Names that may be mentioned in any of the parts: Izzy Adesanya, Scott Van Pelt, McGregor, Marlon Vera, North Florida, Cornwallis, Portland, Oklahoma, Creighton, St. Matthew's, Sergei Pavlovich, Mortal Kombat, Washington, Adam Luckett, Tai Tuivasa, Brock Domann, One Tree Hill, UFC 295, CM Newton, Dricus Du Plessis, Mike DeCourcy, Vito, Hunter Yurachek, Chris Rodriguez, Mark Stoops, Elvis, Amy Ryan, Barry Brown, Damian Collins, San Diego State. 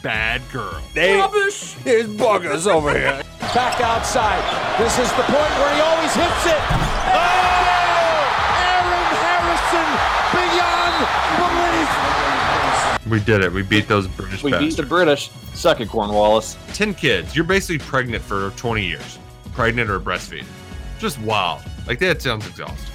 Bad girl. Rubbish! There's buggers over here. Back outside. This is the point where he always hits it. Oh! Aaron Harrison beyond belief. We did it. We beat those British. We beat the British. Suck it, Cornwallis. 10 kids. You're basically pregnant for 20 years. Pregnant or breastfeeding. Just wild. Like, that sounds exhausting.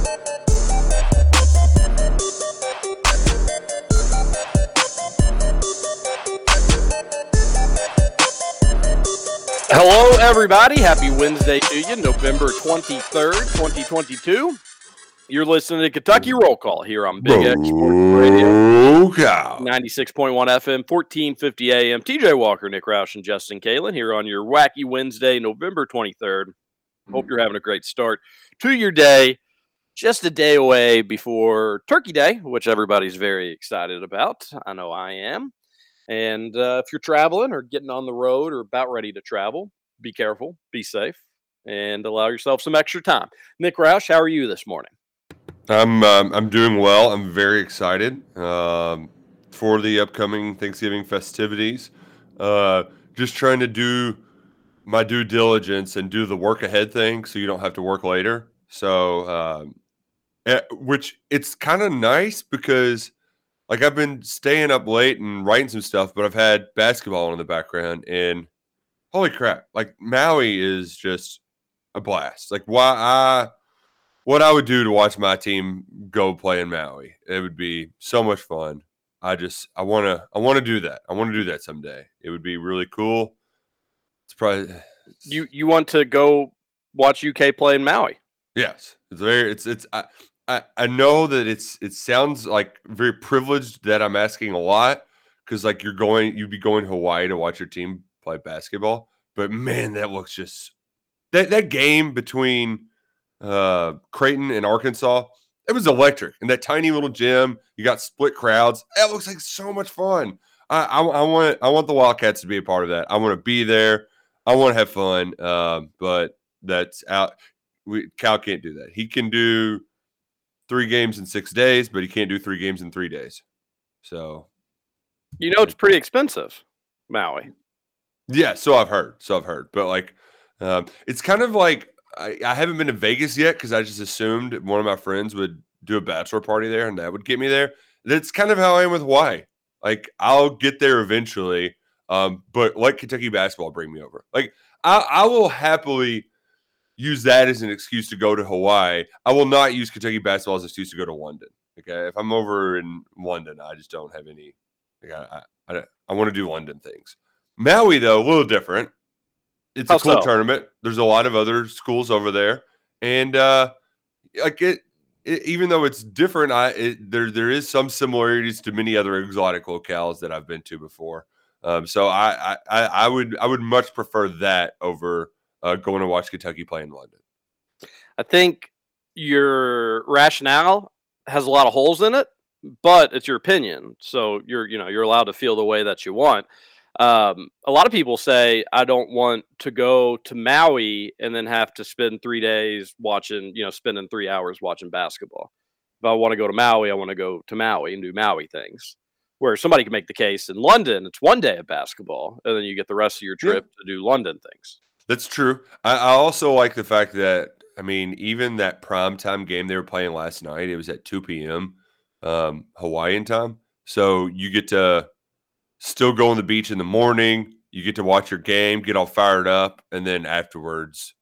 Hello, everybody. Happy Wednesday to you, November 23rd, 2022. You're listening to Kentucky Roll Call here on Big X Sports Radio. 96.1 FM, 1450 AM. TJ Walker, Nick Roush, and Justin Kalen here on your wacky Wednesday, November 23rd. Hope you're having a great start to your day. Just a day away before Turkey Day, which everybody's very excited about. I know I am. And if you're traveling or getting on the road or about ready to travel, be careful, be safe, and allow yourself some extra time. Nick Roush, how are you this morning? I'm doing well. I'm very excited for the upcoming Thanksgiving festivities. Just trying to do my due diligence and do the work ahead thing so you don't have to work later. So, which it's kind of nice because... Like, I've been staying up late and writing some stuff, but I've had basketball in the background, and holy crap, like, Maui is just a blast. Like, what I would do to watch my team go play in Maui, it would be so much fun. I want to do that. I want to do that someday. It would be really cool. It's probably you want to go watch UK play in Maui? Yes, I know that it sounds like very privileged that I'm asking a lot because like you'd be going to Hawaii to watch your team play basketball, but man, that looks just that game between Creighton and Arkansas, it was electric. In that tiny little gym, you got split crowds. That looks like so much fun. I want the Wildcats to be a part of that. I want to be there. I want to have fun. But that's out. Cal can't do that. He can do 3 games in 6 days, but he can't do 3 games in 3 days. So, you know, it's pretty expensive, Maui. Yeah, so I've heard. But like, it's kind of like I haven't been to Vegas yet because I just assumed one of my friends would do a bachelor party there, and that would get me there. That's kind of how I am with Hawaii. Like, I'll get there eventually, but let Kentucky basketball bring me over. Like, I will happily use that as an excuse to go to Hawaii. I will not use Kentucky basketball as an excuse to go to London. Okay, if I'm over in London, I just don't have any. Like, I want to do London things. Maui though, a little different. It's a cool tournament. There's a lot of other schools over there, and like it even though it's different, there is some similarities to many other exotic locales that I've been to before. So I would much prefer that over going to watch Kentucky play in London. I think your rationale has a lot of holes in it, but it's your opinion, so you're allowed to feel the way that you want. A lot of people say I don't want to go to Maui and then have to spend 3 days spending 3 hours watching basketball. If I want to go to Maui, I want to go to Maui and do Maui things. Where somebody can make the case in London, it's 1 day of basketball, and then you get the rest of your trip to do London things. That's true. I also like the fact that, I mean, even that primetime game they were playing last night, it was at 2 p.m. Hawaiian time. So you get to still go on the beach in the morning. You get to watch your game, get all fired up. And then afterwards,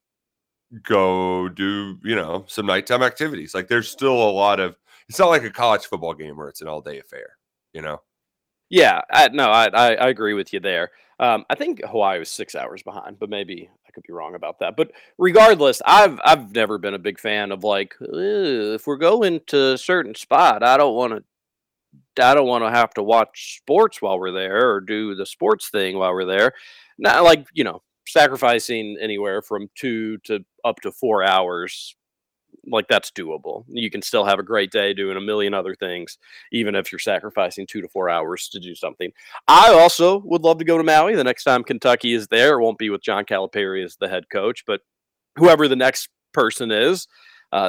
go do, you know, some nighttime activities. Like there's still a lot of, it's not like a college football game where it's an all day affair, you know? Yeah, I agree with you there. I think Hawaii was 6 hours behind, but maybe I could be wrong about that. But regardless, I've never been a big fan of like, if we're going to a certain spot, I don't want to have to watch sports while we're there or do the sports thing while we're there. Not like, you know, sacrificing anywhere from 2 to up to 4 hours, like that's doable. You can still have a great day doing a million other things, even if you're sacrificing 2 to 4 hours to do something. I also would love to go to Maui the next time Kentucky is there. It won't be with John Calipari as the head coach, but whoever the next person is,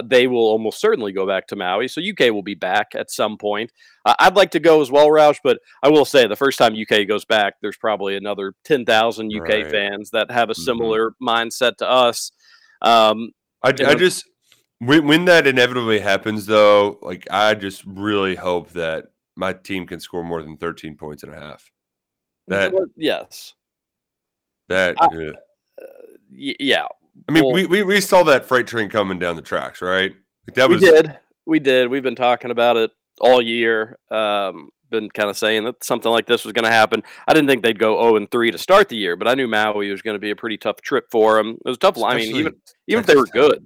they will almost certainly go back to Maui. So UK will be back at some point. I'd like to go as well, Roush, but I will say the first time UK goes back, there's probably another 10,000 UK fans that have a similar mindset to us. I just, when that inevitably happens though, like I just really hope that my team can score more than 13 points and a half. That, yes. That, yeah. I mean, well, we saw that freight train coming down the tracks, right? Like that was... We did. We've been talking about it all year. Been kind of saying that something like this was going to happen. I didn't think they'd go 0-3 to start the year, but I knew Maui was going to be a pretty tough trip for them. It was tough. Especially, I mean, even if they were good,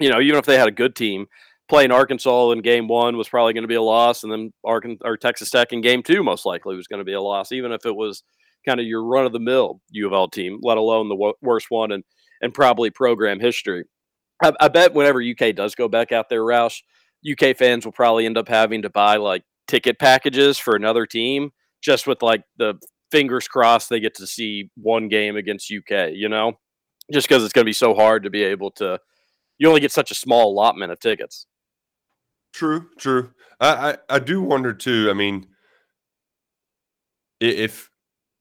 you know, even if they had a good team, playing Arkansas in game one was probably going to be a loss, and then Texas Tech in game two most likely was going to be a loss, even if it was kind of your run-of-the-mill U of L team, let alone the worst one. And probably program history. I bet whenever UK does go back out there, Roush, UK fans will probably end up having to buy like ticket packages for another team, just with like the fingers crossed they get to see one game against UK, you know, just because it's going to be so hard to be able to, you only get such a small allotment of tickets. True. I do wonder too, I mean, if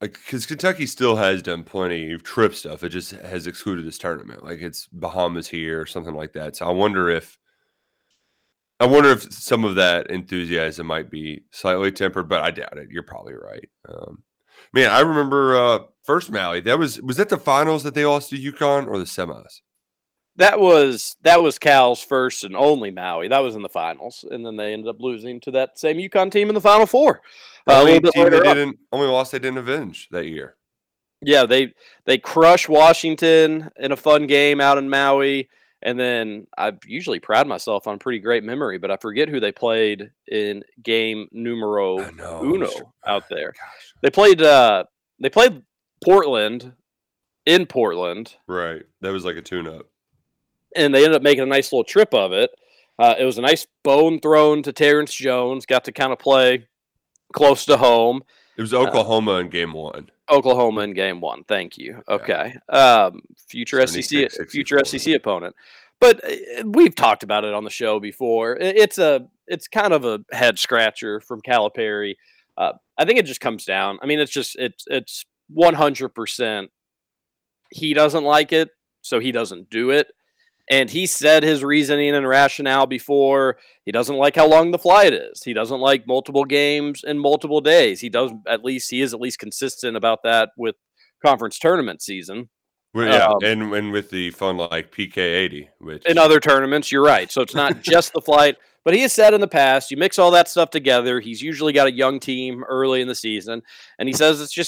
because Kentucky still has done plenty of trip stuff. It just has excluded this tournament. Like it's Bahamas here or something like that. So I wonder if some of that enthusiasm might be slightly tempered, but I doubt it. You're probably right. Man, I remember first Maui. Was that the finals that they lost to UConn or the semis? That was Cal's first and only Maui. That was in the finals, and then they ended up losing to that same UConn team in the Final Four. Only loss they didn't avenge that year. Yeah, they crush Washington in a fun game out in Maui, and then I usually pride myself on pretty great memory, but I forget who they played in game numero uno out there. Gosh. They played Portland in Portland. Right, that was like a tune-up. And they ended up making a nice little trip of it. It was a nice bone thrown to Terrence Jones. Got to kind of play close to home. It was Oklahoma in game one. Oklahoma in game one. Thank you. Okay. Yeah. Future SEC opponent. But we've talked about it on the show before. It's kind of a head scratcher from Calipari. I think it just comes down. I mean, it's 100%. He doesn't like it, so he doesn't do it. And he said his reasoning and rationale before. He doesn't like how long the flight is. He doesn't like multiple games in multiple days. He is at least consistent about that with conference tournament season. Well, yeah, and with the fun like PK80, which in other tournaments, you're right. So it's not just the flight, but he has said in the past, you mix all that stuff together. He's usually got a young team early in the season, and he says he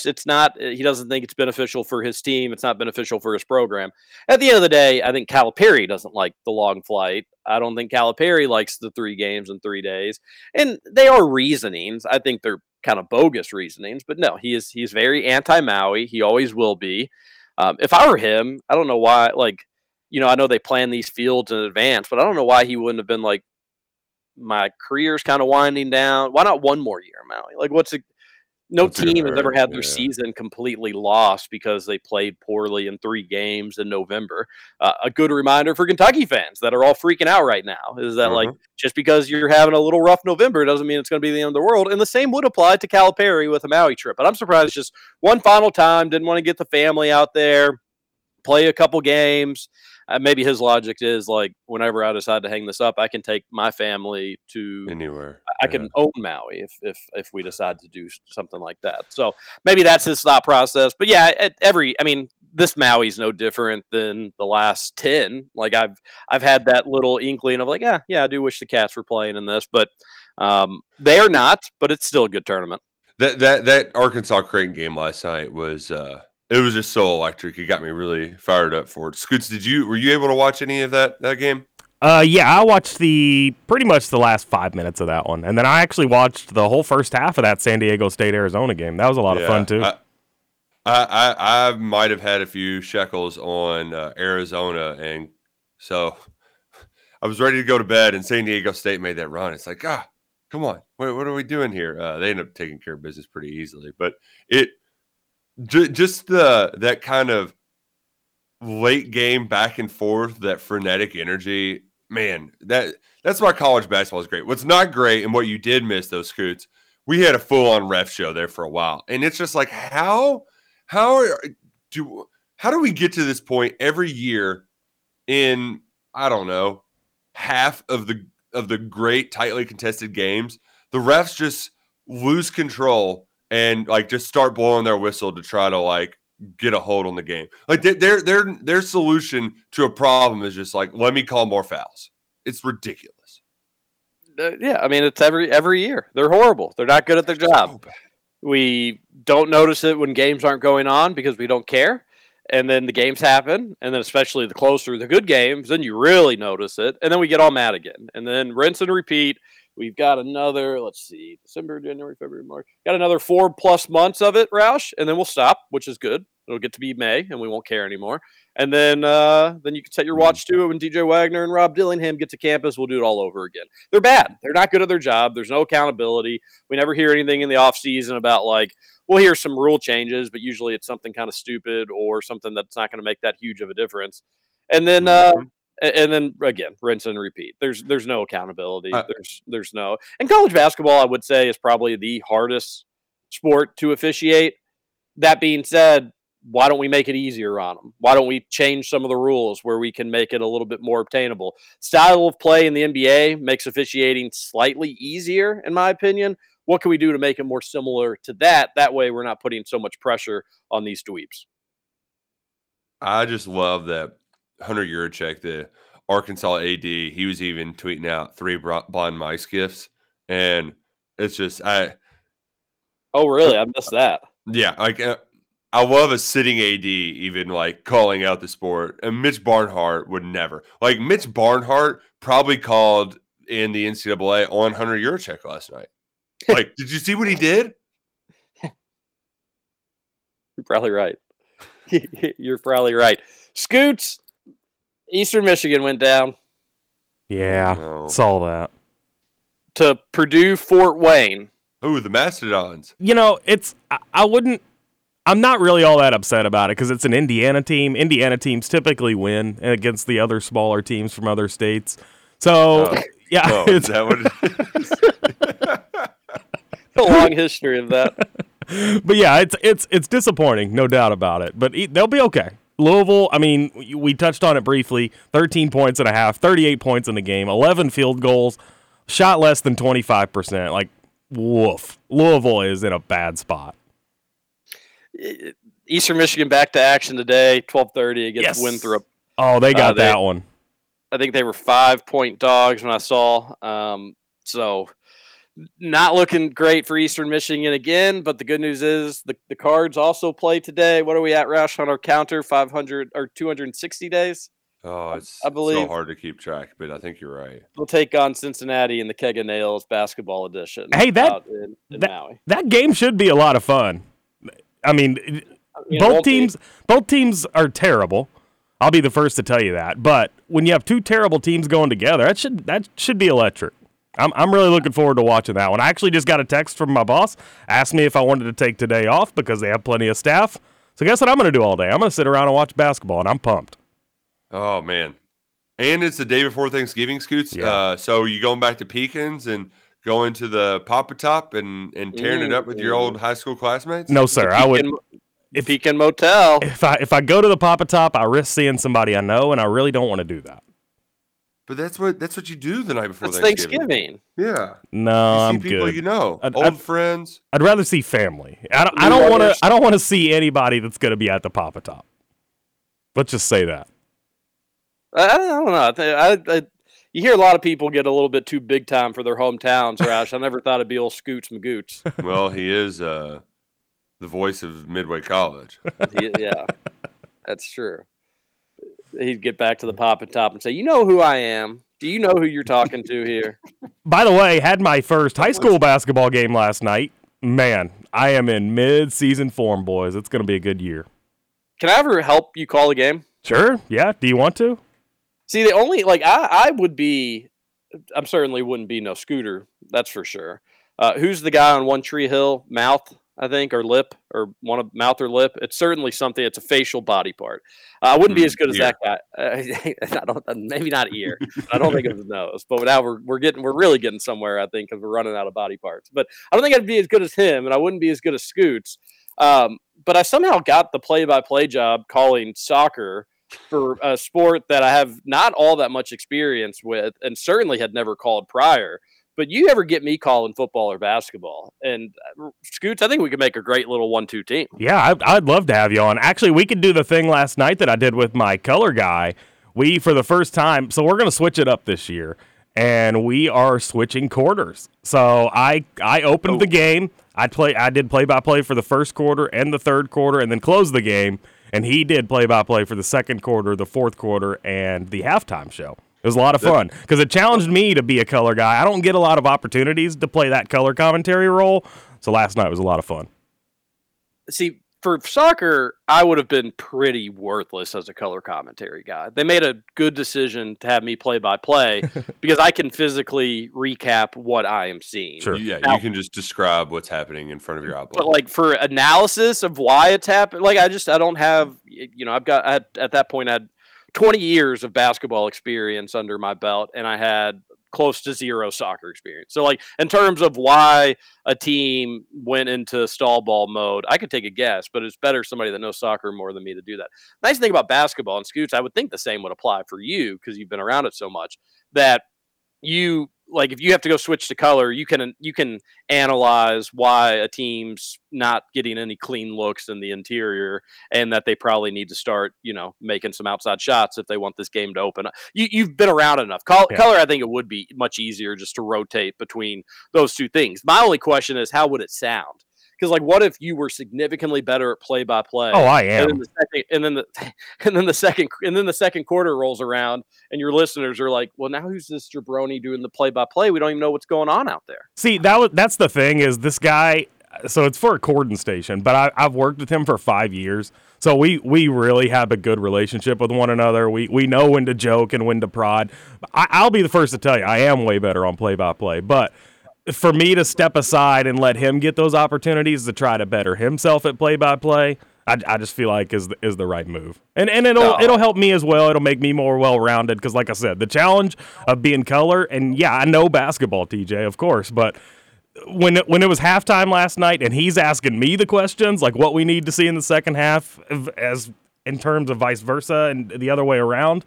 doesn't think it's beneficial for his team. It's not beneficial for his program. At the end of the day, I think Calipari doesn't like the long flight. I don't think Calipari likes the 3 games in 3 days, and they are reasonings. I think they're kind of bogus reasonings, but no, he's very anti-Maui. He always will be. If I were him, I don't know why, like, you know, I know they plan these fields in advance, but I don't know why he wouldn't have been like, my career's kind of winding down. Why not one more year, Maui? Like, no team has ever had their season completely lost because they played poorly in 3 games in November. A good reminder for Kentucky fans that are all freaking out right now is that, like, just because you're having a little rough November doesn't mean it's going to be the end of the world. And the same would apply to Calipari with a Maui trip. But I'm surprised just one final time, didn't want to get the family out there, play a couple games. Maybe his logic is, like, whenever I decide to hang this up, I can take my family to anywhere. I can own Maui if we decide to do something like that. So maybe that's his thought process. But, yeah, I mean, this Maui's no different than the last 10. Like I've had that little inkling of like, yeah, I do wish the Cats were playing in this, but they are not. But it's still a good tournament. That Arkansas Creighton game last night was it was just so electric. It got me really fired up for it. Scoots, were you able to watch any of that game? Yeah, I watched pretty much the last 5 minutes of that one, and then I actually watched the whole first half of that San Diego State Arizona game. That was a lot of fun too. I might have had a few shekels on Arizona, and so I was ready to go to bed. And San Diego State made that run. It's like, come on, what are we doing here? They ended up taking care of business pretty easily, but it just that kind of late game back and forth, that frenetic energy, man. That's why college basketball is great. What's not great, and what you did miss though, Scoots, we had a full on ref show there for a while, and it's just like how do we get to this point every year in, I don't know, half of the great tightly contested games, the refs just lose control and like just start blowing their whistle to try to like get a hold on the game. Like their solution to a problem is just like, let me call more fouls. It's ridiculous. Yeah, I mean, it's every year. They're horrible. They're not good at their job. So we don't notice it when games aren't going on because we don't care. And then the games happen, and then especially the closer the good games, then you really notice it. And then we get all mad again. And then rinse and repeat. We've got another, let's see, December, January, February, March. Got another 4+ months of it, Roush, and then we'll stop, which is good. It'll get to be May, and we won't care anymore. And then you can set your watch to it when DJ Wagner and Rob Dillingham get to campus. We'll do it all over again. They're bad. They're not good at their job. There's no accountability. We never hear anything in the offseason about, like, we'll hear some rule changes, but usually it's something kind of stupid or something that's not going to make that huge of a difference. And then and then again, rinse and repeat. There's no accountability. There's no. And college basketball, I would say, is probably the hardest sport to officiate. That being said, why don't we make it easier on them? Why don't we change some of the rules where we can make it a little bit more obtainable? Style of play in the NBA makes officiating slightly easier, in my opinion. What can we do to make it more similar to that? That way we're not putting so much pressure on these dweebs. I just love that Hunter Yurachek, the Arkansas AD, he was even tweeting out 3 blind mice gifts. And it's just, oh, really? I missed that. Yeah. Like, I love a sitting AD even like calling out the sport. And Mitch Barnhart would never. Like, Mitch Barnhart probably called in the NCAA on Hunter Yurachek last night. Like, did you see what he did? You're probably right. You're probably right. Scoots, Eastern Michigan went down. Yeah, saw that. To Purdue Fort Wayne. Ooh, the Mastodons. You know, I'm not really all that upset about it because it's an Indiana team. Indiana teams typically win against the other smaller teams from other states. So, is that what it is? A long history of that. But yeah, it's disappointing, no doubt about it. But they'll be okay. Louisville, I mean, we touched on it briefly, 13 points and a half, 38 points in the game, 11 field goals, shot less than 25%. Like, woof. Louisville is in a bad spot. Eastern Michigan back to action today, 12:30 against Winthrop. Oh, they got that one. I think they were 5-point dogs when I saw. Not looking great for Eastern Michigan again, but the good news is the Cards also play today. What are we at, Roush, on our counter? 500 or 260 days? Oh, it's so hard to keep track, but I think you're right. We'll take on Cincinnati in the Keg of Nails basketball edition. Hey, in Maui. That game should be a lot of fun. I mean, both teams are terrible. I'll be the first to tell you that. But when you have two terrible teams going together, that should be electric. I'm really looking forward to watching that one. I actually just got a text from my boss, asked me if I wanted to take today off because they have plenty of staff. So guess what I'm going to do all day? I'm going to sit around and watch basketball, and I'm pumped. Oh, man. And it's the day before Thanksgiving, Scoots. Yeah. So you going back to Pekins and going to the Papa Top and tearing it up with your old high school classmates? No, sir. I would. Pekin Motel. If I go to the Papa Top, I risk seeing somebody I know, and I really don't want to do that. But that's what you do the night before Thanksgiving. Yeah. No, I'm good. You see people you know, old friends. I'd rather see family. I don't want to see anybody that's going to be at the Papa Top. Let's just say that. I don't know. You hear a lot of people get a little bit too big time for their hometowns, Roush. I never thought it'd be old Scoots Magoots. Well, he is the voice of Midway College. Yeah, that's true. He'd get back to the pop and top and say, you know who I am. Do you know who you're talking to here? By the way, had my first high school basketball game last night. Man, I am in mid-season form, boys. It's going to be a good year. Can I ever help you call a game? Sure, yeah. Do you want to? See, the only, like, I would be, I certainly wouldn't be no Scooter, that's for sure. Who's the guy on One Tree Hill? Mouth, I think, or Lip, or one of Mouth or Lip. It's certainly something, it's a facial body part. I wouldn't be as good as that guy. Maybe not ear. I don't think it was nose. But now we're really getting somewhere, I think, because we're running out of body parts. But I don't think I'd be as good as him, and I wouldn't be as good as Scoots. But I somehow got the play-by-play job calling soccer for a sport that I have not all that much experience with and certainly had never called prior. But you ever get me calling football or basketball. And, Scoots, I think we could make a great little 1-2 team. Yeah, I'd love to have you on. Actually, we could do the thing last night that I did with my color guy. We, for the first time, so we're going to switch it up this year, and we are switching quarters. So I opened the game. I did play-by-play for the first quarter and the third quarter and then closed the game. And he did play-by-play for the second quarter, the fourth quarter, and the halftime show. It was a lot of fun because it challenged me to be a color guy. I don't get a lot of opportunities to play that color commentary role, so last night was a lot of fun. See, for soccer, I would have been pretty worthless as a color commentary guy. They made a good decision to have me play-by-play because I can physically recap what I am seeing. Sure. Yeah, now, you can just describe what's happening in front of your eyeball. But, like, for analysis of why it's happening, like, I don't have, you know, at that point, I had 20 years of basketball experience under my belt, and I had close to zero soccer experience. So, like, in terms of why a team went into stall ball mode, I could take a guess, but it's better somebody that knows soccer more than me to do that. Nice thing about basketball, and Scoots, I would think the same would apply for you because you've been around it so much, that you, like, if you have to go switch to color, you can analyze why a team's not getting any clean looks in the interior and that they probably need to start, you know, making some outside shots if they want this game to open up. You've been around enough. Color, I think it would be much easier just to rotate between those two things. My only question is, how would it sound? Because, like, what if you were significantly better at play-by-play? Oh, I am. And then the second quarter rolls around, and your listeners are like, "Well, now who's this jabroni doing the play-by-play? We don't even know what's going on out there." See, that's the thing is this guy. So it's for a Cordon station, but I've worked with him for 5 years, so we really have a good relationship with one another. We know when to joke and when to prod. I'll be the first to tell you, I am way better on play-by-play, but. For me to step aside and let him get those opportunities to try to better himself at play-by-play, I just feel like is the right move. And it'll help me as well. It'll make me more well-rounded because, like I said, the challenge of being color, and, yeah, I know basketball, TJ, of course, but when it was halftime last night and he's asking me the questions, like what we need to see in the second half as in terms of vice versa and the other way around,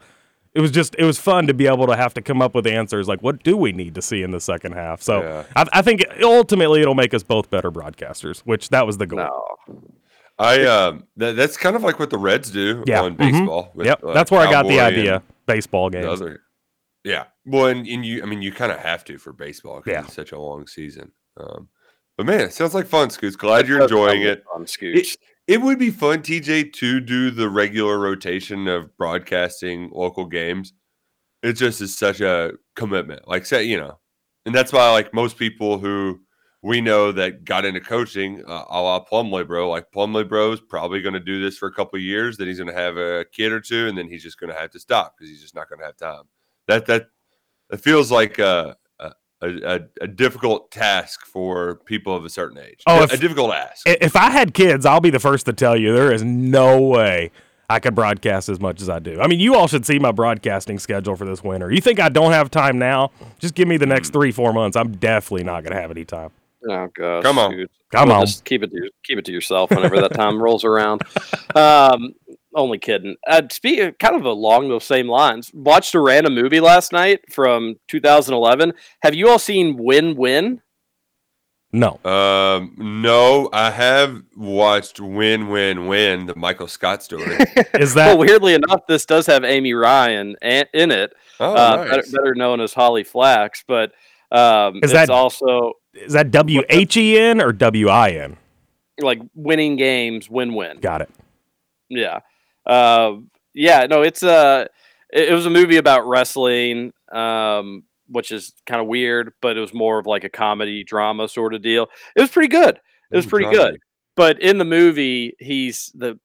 It was fun to be able to have to come up with answers like, what do we need to see in the second half? So yeah. I think ultimately it'll make us both better broadcasters, which that was the goal. No. That's kind of like what the Reds do on baseball. With, yep, that's where I got the idea. Baseball games. Well, and you kind of have to for baseball because it's such a long season. But man, it sounds like fun, Scoots. Glad you're enjoying it. Fun, Scoots. It would be fun, TJ, to do the regular rotation of broadcasting local games. It just is such a commitment. Like, say, you know, and that's why, like, most people who we know that got into coaching, a la Plumlee Bro, like, Plumlee Bro is probably going to do this for a couple of years. Then he's going to have a kid or two, and then he's just going to have to stop because he's just not going to have time. That feels like a difficult task for people of a certain age. Oh, a difficult ask. If I had kids, I'll be the first to tell you there is no way I could broadcast as much as I do. I mean, you all should see my broadcasting schedule for this winter. You think I don't have time now? Just give me the next 3-4 months. I'm definitely not going to have any time. Oh gosh! Come on! Just keep it to yourself whenever that time rolls around. Only kidding. I'd speak kind of along those same lines. Watched a random movie last night from 2011. Have you all seen Win-Win? No. No, I have watched Win-Win-Win, the Michael Scott story. Is that well, weirdly enough, this does have Amy Ryan in it. Oh, nice. better known as Holly Flax, but is that W-H-E-N or W-I-N? Like winning games, win-win. Got it. Yeah. It was a movie about wrestling. Which is kind of weird, but it was more of like a comedy drama sort of deal. It was pretty good. But in the movie, he's the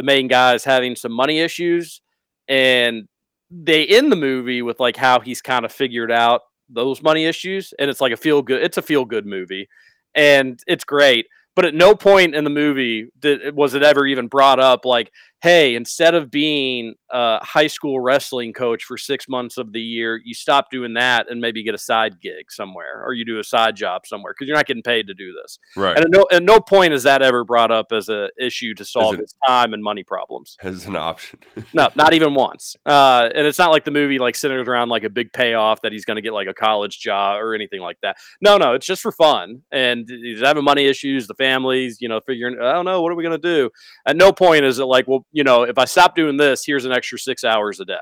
main guy is having some money issues, and they end the movie with like how he's kind of figured out those money issues. And it's like it's a feel good movie, and it's great. But at no point in the movie was it ever even brought up like, hey, instead of being a high school wrestling coach for 6 months of the year, you stop doing that and maybe get a side gig somewhere, or you do a side job somewhere because you're not getting paid to do this. Right. And at no point is that ever brought up as an issue to solve his time and money problems. As an option. No, not even once. And it's not like the movie like centers around like a big payoff that he's going to get like a college job or anything like that. No, it's just for fun. And he's having money issues, the families, figuring, I don't know, what are we going to do? At no point is it like, well, if I stop doing this, here's an extra 6 hours a day.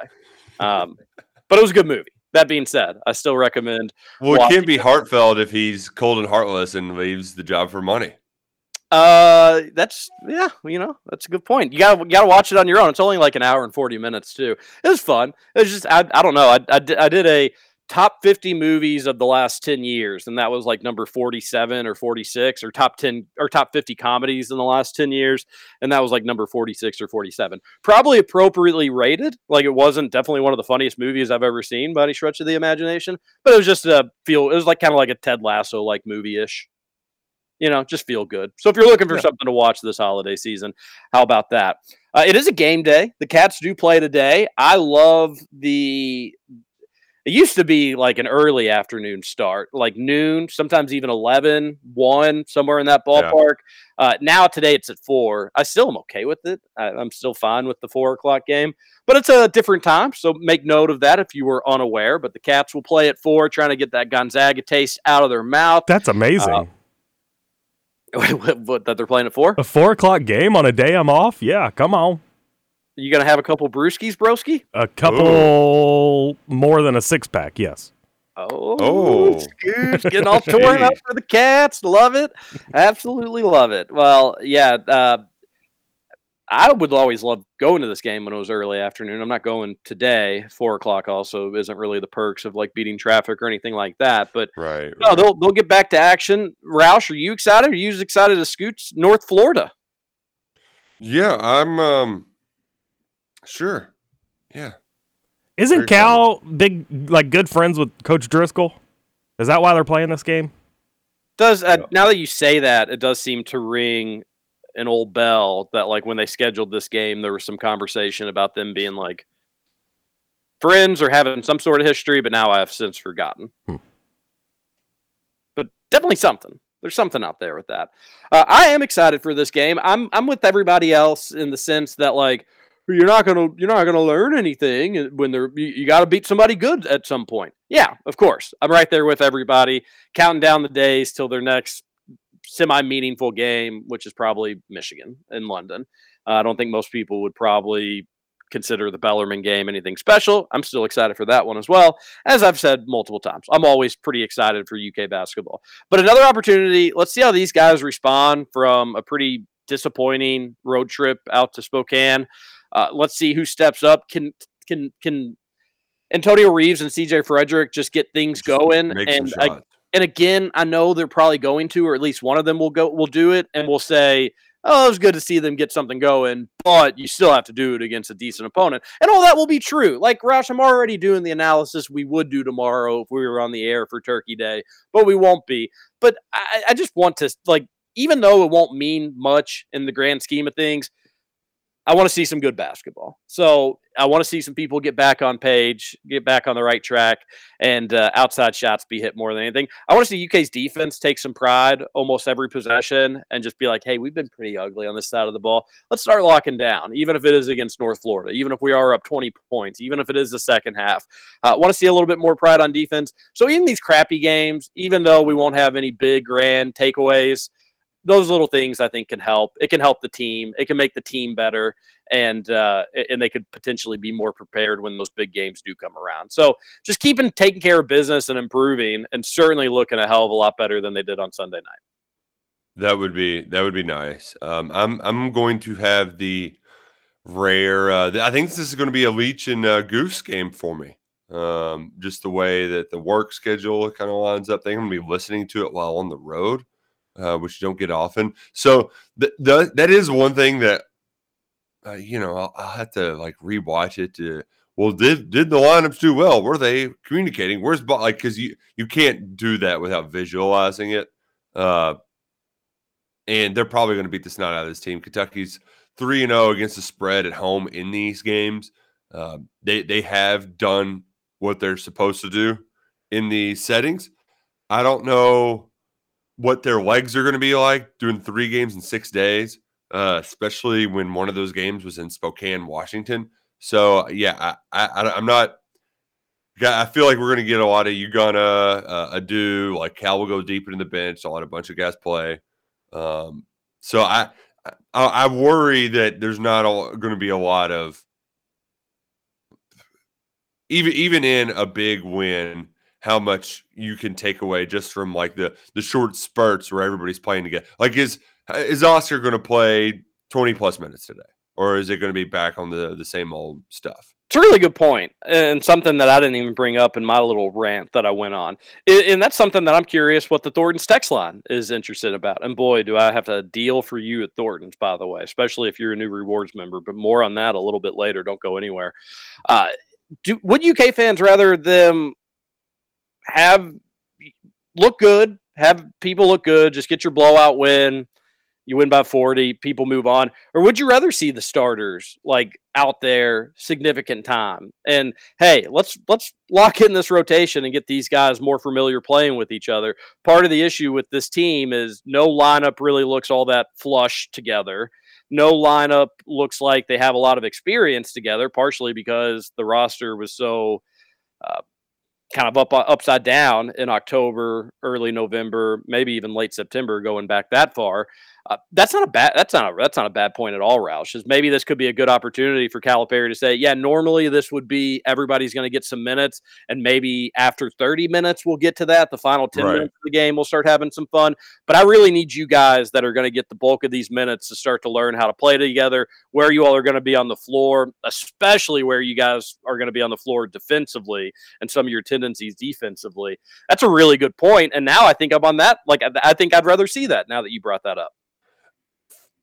But it was a good movie. That being said, I still recommend. Well, it can be heartfelt if he's cold and heartless and leaves the job for money. That's a good point. You gotta watch it on your own. It's only like an hour and 40 minutes too. It was fun. It was just, I don't know. I did a top 50 movies of the last 10 years. And that was like number 47 or 46 or top 10 or top 50 comedies in the last 10 years. And that was like number 46 or 47, probably appropriately rated. Like it wasn't definitely one of the funniest movies I've ever seen by any stretch of the imagination, but it was just it was like kind of like a Ted Lasso, like movie-ish, just feel good. So if you're looking for something to watch this holiday season, how about that? It is a game day. The Cats do play today. I love it used to be like an early afternoon start, like noon, sometimes even 11, 1, somewhere in that ballpark. Yeah. Now today it's at 4. I still am okay with it. I'm still fine with the 4 o'clock game. But it's a different time, so make note of that if you were unaware. But the Cats will play at 4, trying to get that Gonzaga taste out of their mouth. That's amazing. That they're playing at 4? A 4 o'clock game on a day I'm off? Yeah, come on. You going to have a couple brewskis, broski? A couple more than a six-pack, yes. Oh. Scooch, getting all torn up for the Cats. Love it. Absolutely love it. Well, yeah, I would always love going to this game when it was early afternoon. I'm not going today. 4 o'clock also isn't really the perks of like beating traffic or anything like that. But no, they'll get back to action. Roush, are you excited? Are you as excited as Scooch? North Florida. Yeah, I'm... Sure. Yeah. Isn't very Cal fun. Big, like good friends with Coach Driscoll? Is that why they're playing this game? Now that you say that, it does seem to ring an old bell that like when they scheduled this game, there was some conversation about them being like friends or having some sort of history, but now I have since forgotten. But definitely something. There's something out there with that. I am excited for this game. I'm with everybody else in the sense that like, You're not gonna learn anything when you got to beat somebody good at some point. Yeah, of course. I'm right there with everybody, counting down the days till their next semi-meaningful game, which is probably Michigan in London. I don't think most people would probably consider the Bellarmine game anything special. I'm still excited for that one as well. As I've said multiple times, I'm always pretty excited for UK basketball. But another opportunity. Let's see how these guys respond from a pretty disappointing road trip out to Spokane. Let's see who steps up. Can Antonio Reeves and CJ Frederick just get things going? And again, I know they're probably going to, or at least one of them will do it, and we'll say, oh, it was good to see them get something going, but you still have to do it against a decent opponent. And all that will be true. Like, Roush, I'm already doing the analysis we would do tomorrow if we were on the air for Turkey Day, but we won't be. But I just want to, like, even though it won't mean much in the grand scheme of things, I want to see some good basketball. So I want to see some people get back on page, get back on the right track, and outside shots be hit more than anything. I want to see UK's defense take some pride almost every possession and just be like, hey, we've been pretty ugly on this side of the ball. Let's start locking down, even if it is against North Florida, even if we are up 20 points, even if it is the second half. I want to see a little bit more pride on defense. So even these crappy games, even though we won't have any big, grand takeaways, those little things I think can help. It can help the team. It can make the team better, and they could potentially be more prepared when those big games do come around. So just keeping taking care of business and improving, and certainly looking a hell of a lot better than they did on Sunday night. That would be nice. I'm going to have the rare. I think this is going to be a Leach and Goose game for me. Just the way that the work schedule kind of lines up. I'm going to be listening to it while on the road. Which you don't get often. So that is one thing that, I'll have to like rewatch it. Did the lineups do well? Were they communicating? Because you can't do that without visualizing it. And they're probably going to beat the snot out of this team. Kentucky's 3-0 against the spread at home in these games. They have done what they're supposed to do in these settings. I don't know what their legs are going to be like doing 3 games in 6 days, especially when one of those games was in Spokane, Washington. So, yeah, I'm not – I feel like we're going to get a lot of Uganda, Adu, like Cal will go deep into the bench. I'll let a bunch of guys play. So I worry that there's not going to be a lot of – even in a big win – how much you can take away just from like the short spurts where everybody's playing together. Like is Oscar going to play 20 plus minutes today, or is it going to be back on the same old stuff? It's a really good point, and something that I didn't even bring up in my little rant that I went on. And that's something that I'm curious what the Thornton's text line is interested about. And boy, do I have a deal for you at Thornton's, by the way, especially if you're a new rewards member, but more on that a little bit later. Don't go anywhere. Would UK fans rather them have people look good, just get your blowout win, you win by 40, people move on? Or would you rather see the starters like out there significant time and, hey, let's lock in this rotation and get these guys more familiar playing with each other? Part of the issue with this team is no lineup really looks all that flush together. No lineup looks like they have a lot of experience together, partially because the roster was so kind of upside down in October, early November, maybe even late September, going back that far. That's not a bad point at all, Roush. Is maybe this could be a good opportunity for Calipari to say, yeah, normally this would be everybody's going to get some minutes, and maybe after 30 minutes we'll get to that. The final 10 minutes of the game, we'll start having some fun. But I really need you guys that are going to get the bulk of these minutes to start to learn how to play together, where you all are going to be on the floor, especially where you guys are going to be on the floor defensively and some of your tendencies defensively. That's a really good point. And now I think I'm on that. Like, I think I'd rather see that now that you brought that up.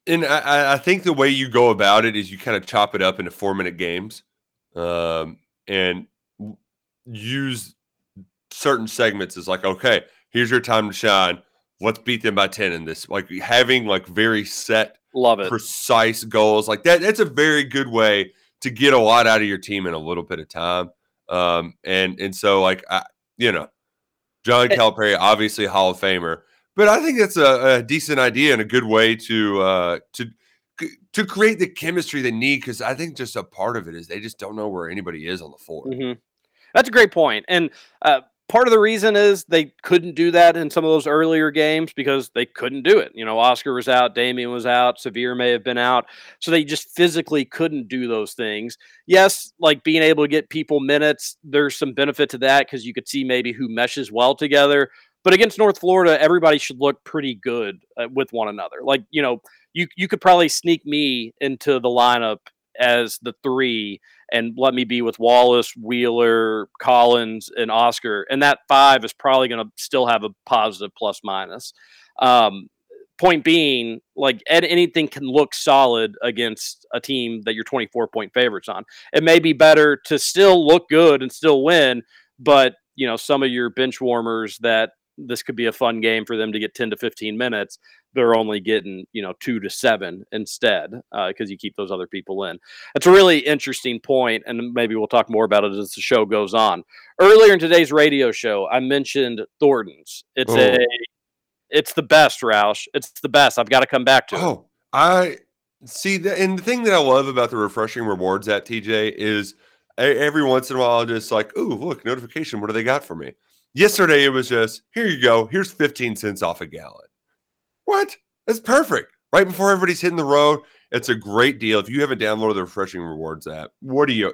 And I think the way you go about it is you kind of chop it up into 4-minute games, and use certain segments as like, okay, here's your time to shine. Let's beat them by 10 in this. Like having like very set, precise goals like that. That's a very good way to get a lot out of your team in a little bit of time. And so like, John Calipari, obviously Hall of Famer. But I think that's a decent idea and a good way to create the chemistry they need, because I think just a part of it is they just don't know where anybody is on the floor. Mm-hmm. That's a great point. And part of the reason is they couldn't do that in some of those earlier games because they couldn't do it. Oscar was out, Damian was out, Sevier may have been out. So they just physically couldn't do those things. Yes, like being able to get people minutes, there's some benefit to that because you could see maybe who meshes well together. But against North Florida, everybody should look pretty good with one another. Like, you could probably sneak me into the lineup as the 3 and let me be with Wallace, Wheeler, Collins, and Oscar. And that 5 is probably going to still have a positive plus minus. Point being, like, anything can look solid against a team that you're 24-point favorites on. It may be better to still look good and still win, but, some of your bench warmers that this could be a fun game for them to get 10 to 15 minutes. They're only getting, 2 to 7 instead, because you keep those other people in. That's a really interesting point, and maybe we'll talk more about it as the show goes on. Earlier in today's radio show, I mentioned Thornton's. It's the best, Roush. It's the best. I've got to come back to it. Oh, I see. And the thing that I love about the refreshing rewards at TJ is every once in a while, I'm just like, ooh, look, notification. What do they got for me? Yesterday, it was just, here you go. Here's 15 cents off a gallon. What? That's perfect. Right before everybody's hitting the road, it's a great deal. If you haven't downloaded the Refreshing Rewards app, what do you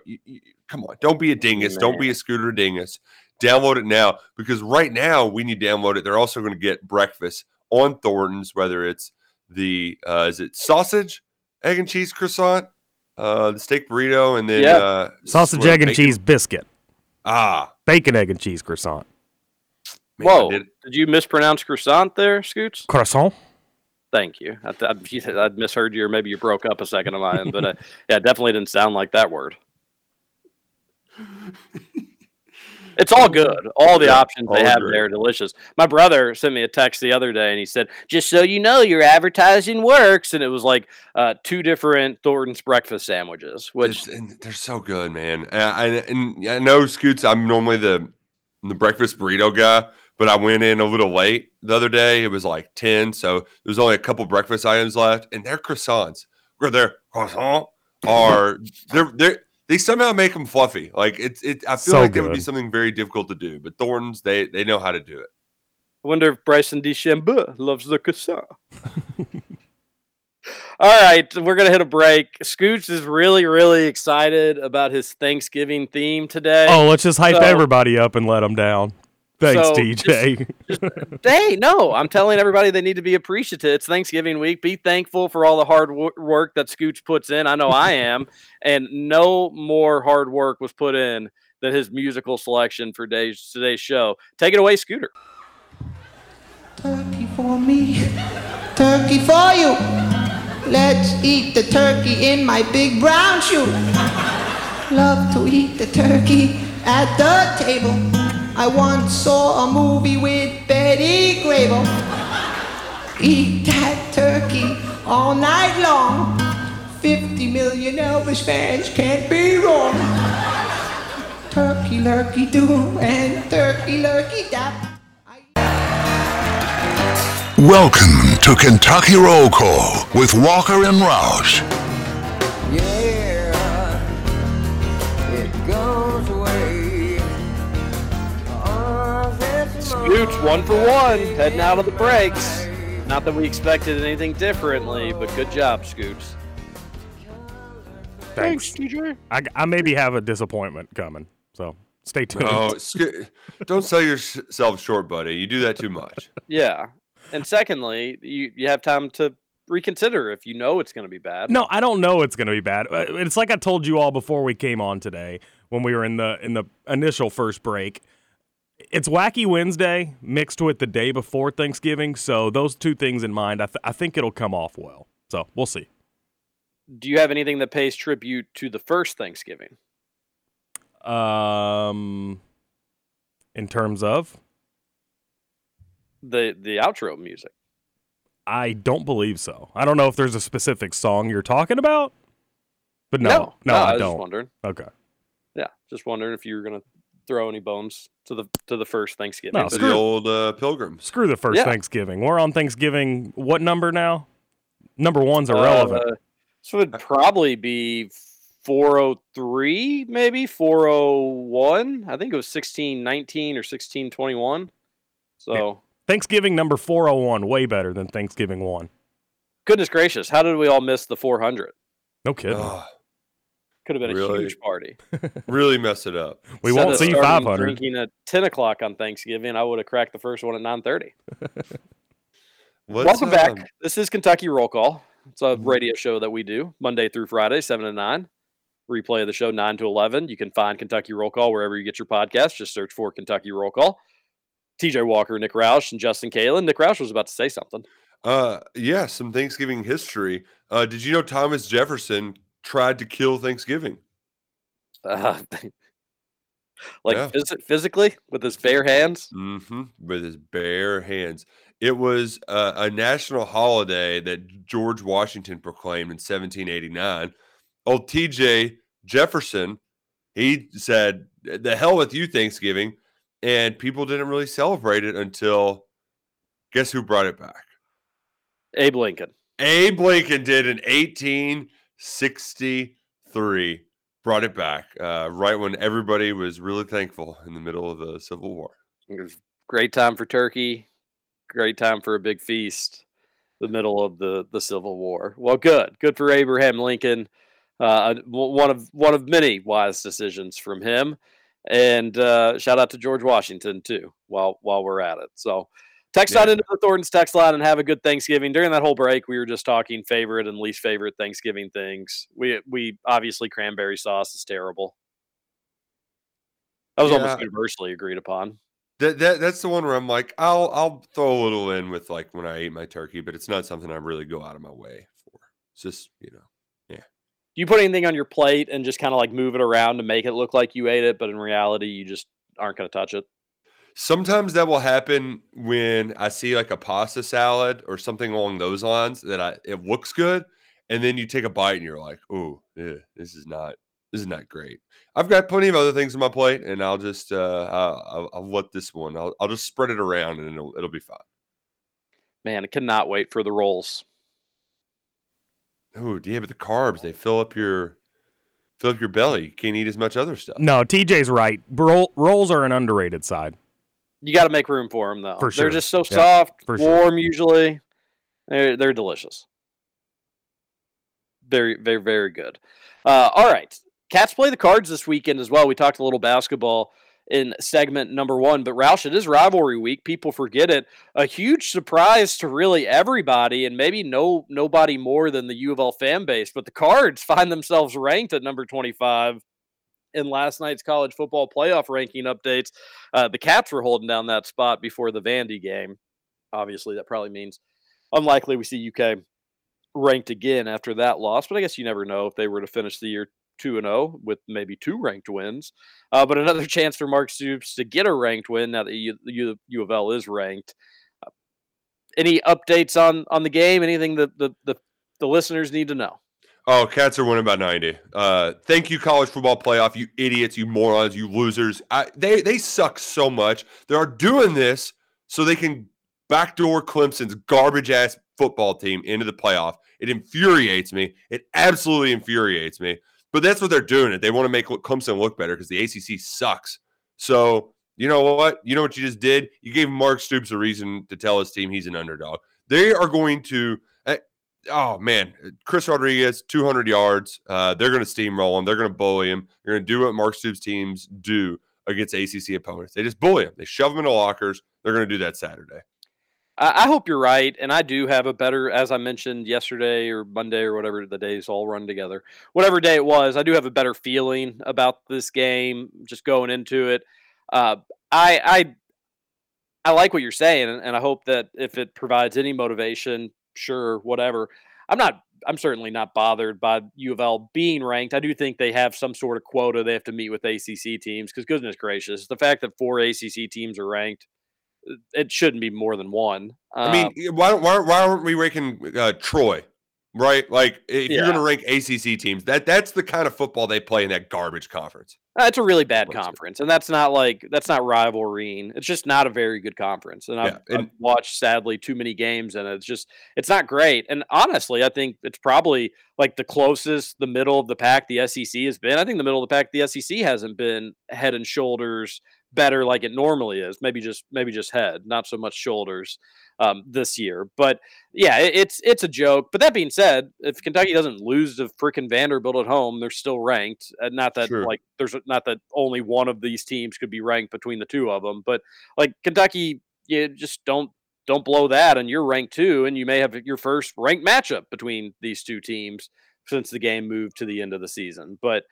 come on, don't be a dingus. Man. Don't be a scooter dingus. Download it now, because right now, when you download it, they're also going to get breakfast on Thornton's, whether it's the, is it sausage, egg and cheese croissant, the steak burrito, and then sausage, egg, and cheese biscuit. Bacon, egg, and cheese croissant. Man, whoa! Did you mispronounce croissant there, Scoots? Croissant. Thank you. I misheard you, or maybe you broke up a second of mine. But yeah, it definitely didn't sound like that word. It's all good. All the options they have there are delicious. My brother sent me a text the other day, and he said, just so you know, your advertising works. And it was like two different Thornton's breakfast sandwiches. And they're so good, man. And I know, Scoots, I'm normally the breakfast burrito guy, but I went in a little late the other day. It was like 10, so there's only a couple breakfast items left. And their croissants, or their croissant, are – They somehow make them fluffy. Like I feel so like that would be something very difficult to do. But Thornton's, they know how to do it. I wonder if Bryson DeChambeau loves the croissant. All right, we're going to hit a break. Scooch is really, really excited about his Thanksgiving theme today. Oh, let's just hype everybody up and let them down. Thanks, TJ. I'm telling everybody they need to be appreciative. It's Thanksgiving week. Be thankful for all the hard work that Scooch puts in. I know I am. And no more hard work was put in than his musical selection for today's show. Take it away, Scooter. Turkey for me. Turkey for you. Let's eat the turkey in my big brown shoe. Love to eat the turkey at the table. I once saw a movie with Betty Grable. Eat that turkey all night long. 50 million Elvis fans can't be wrong. Turkey lurkey doo and turkey lurkey dap. Welcome to Kentucky Roll Call with Walker and Roush. Yeah, it goes away. Scoots, 1 for 1, heading out of the breaks. Not that we expected anything differently, but good job, Scoots. Thanks, TJ. I maybe have a disappointment coming, so stay tuned. Oh, don't sell yourself short, buddy. You do that too much. Yeah, and secondly, you have time to reconsider if you know it's going to be bad. No, I don't know it's going to be bad. It's like I told you all before we came on today when we were in the initial first break. It's Wacky Wednesday mixed with the day before Thanksgiving, so those two things in mind, I think it'll come off well. So we'll see. Do you have anything that pays tribute to the first Thanksgiving? In terms of the outro music, I don't believe so. I don't know if there's a specific song you're talking about, but no, I don't. Just wondering. Okay, yeah, just wondering if you were gonna throw any bones to the first Thanksgiving. No, screw the old Pilgrim. Screw the first Thanksgiving. We're on Thanksgiving. What number now? Number one's irrelevant. This would probably be 403, maybe 401. I think it was 1619 or 1621. So yeah. Thanksgiving number 401, way better than Thanksgiving 1. Goodness gracious, how did we all miss the 400? No kidding. Could have been a huge party. Really mess it up. We won't see 500. Drinking at 10 o'clock on Thanksgiving, I would have cracked the first one at 9:30. Welcome back. This is Kentucky Roll Call. It's a radio show that we do Monday through Friday, 7 to 9. Replay of the show, 9 to 11. You can find Kentucky Roll Call wherever you get your podcast. Just search for Kentucky Roll Call. TJ Walker, Nick Roush, and Justin Kalen. Nick Roush was about to say something. Some Thanksgiving history. Did you know Thomas Jefferson tried to kill Thanksgiving? Like physically with his bare hands. Mm-hmm. With his bare hands. It was a national holiday that George Washington proclaimed in 1789. Old TJ Jefferson, he said, "The hell with you, Thanksgiving." And people didn't really celebrate it until, guess who brought it back? Abe Lincoln. Abe Lincoln did in 1863. Brought it back right when everybody was really thankful in the middle of the Civil War. It was a great time for turkey. Great time for a big feast, the middle of the Civil War. Well, good for Abraham Lincoln. One of many wise decisions from him, and shout out to George Washington too. While we're at it, so text on into the Thornton's text line and have a good Thanksgiving. During that whole break, we were just talking favorite and least favorite Thanksgiving things. We obviously cranberry sauce is terrible. That was almost universally agreed upon. That's the one where I'm like, I'll throw a little in with like when I eat my turkey, but it's not something I really go out of my way for. It's just, yeah. Do you put anything on your plate and just kind of like move it around to make it look like you ate it, but in reality you just aren't going to touch it? Sometimes that will happen when I see like a pasta salad or something along those lines that it looks good, and then you take a bite and you're like, "Oh, this is not great." I've got plenty of other things on my plate, and I'll just I'll let this one. I'll just spread it around, and it'll be fine. Man, I cannot wait for the rolls. Oh, yeah, but the carbs, they fill up your belly. You can't eat as much other stuff. No, TJ's right. Rolls are an underrated side. You got to make room for them, though. For sure. They're just so soft, warm usually. They're delicious. Very, very, very good. All right. Cats play the Cards this weekend as well. We talked a little basketball in segment number one, but Roush, it is rivalry week. People forget it. A huge surprise to really everybody, and maybe nobody more than the U of L fan base, but the Cards find themselves ranked at number 25 in last night's college football playoff ranking updates. The Cats were holding down that spot before the Vandy game. Obviously, that probably means unlikely we see UK ranked again after that loss, but I guess you never know if they were to finish the year 2-0 with maybe two ranked wins. But another chance for Mark Stoops to get a ranked win now that U of L is ranked. Any updates on the game? Anything that the listeners need to know? Oh, Cats are winning by 90. Thank you, college football playoff, you idiots, you morons, you losers. They suck so much. They are doing this so they can backdoor Clemson's garbage-ass football team into the playoff. It infuriates me. It absolutely infuriates me. But that's what they're doing. They want to make Clemson look better because the ACC sucks. So, you know what? You know what you just did? You gave Mark Stoops a reason to tell his team he's an underdog. They are going to Chris Rodriguez, 200 yards. They're going to steamroll him. They're going to bully him. They're going to do what Mark Stoops teams do against ACC opponents. They just bully him. They shove him into lockers. They're going to do that Saturday. I hope you're right, and I do have a better, as I mentioned yesterday or Monday or whatever the days all run together, whatever day it was, I do have a better feeling about this game, just going into it. I like what you're saying, and I hope that if it provides any motivation, sure, whatever. I'm certainly not bothered by U of L being ranked. I do think they have some sort of quota they have to meet with ACC teams, because goodness gracious, the fact that 4 ACC teams are ranked, it shouldn't be more than one. I mean, why aren't we ranking Troy, right? Like, if you're going to rank ACC teams, that's the kind of football they play in that garbage conference. That's a really bad conference, and that's not rivalrying. It's just not a very good conference, and I've watched, sadly, too many games, and it's not great. And honestly, I think it's probably like the closest the middle of the pack the SEC has been. I think the middle of the pack the SEC hasn't been head and shoulders better like it normally is, maybe just head, not so much shoulders this year. But yeah, it's a joke. But that being said, if Kentucky doesn't lose to frickin' Vanderbilt at home, they're still ranked. Not that like there's not that only one of these teams could be ranked between the two of them, but like Kentucky, you just don't blow that, and you're ranked too, and you may have your first ranked matchup between these two teams since the game moved to the end of the season. But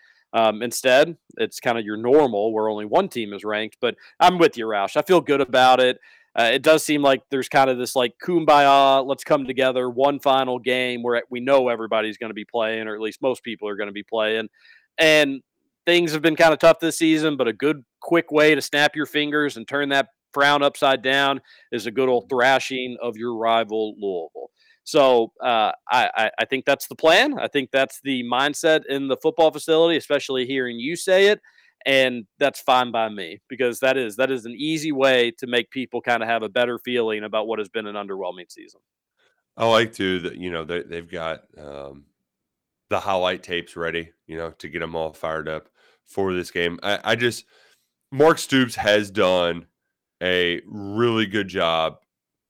instead, it's kind of your normal where only one team is ranked. But I'm with you, Roush. I feel good about it. It does seem like there's kind of this like kumbaya, let's come together, one final game where we know everybody's going to be playing, or at least most people are going to be playing. And things have been kind of tough this season, but a good quick way to snap your fingers and turn that frown upside down is a good old thrashing of your rival Louisville. So I think that's the plan. I think that's the mindset in the football facility, especially hearing you say it. And that's fine by me, because that is an easy way to make people kind of have a better feeling about what has been an underwhelming season. I like too that, you know, they've got the highlight tapes ready, you know, to get them all fired up for this game. I just Mark Stoops has done a really good job,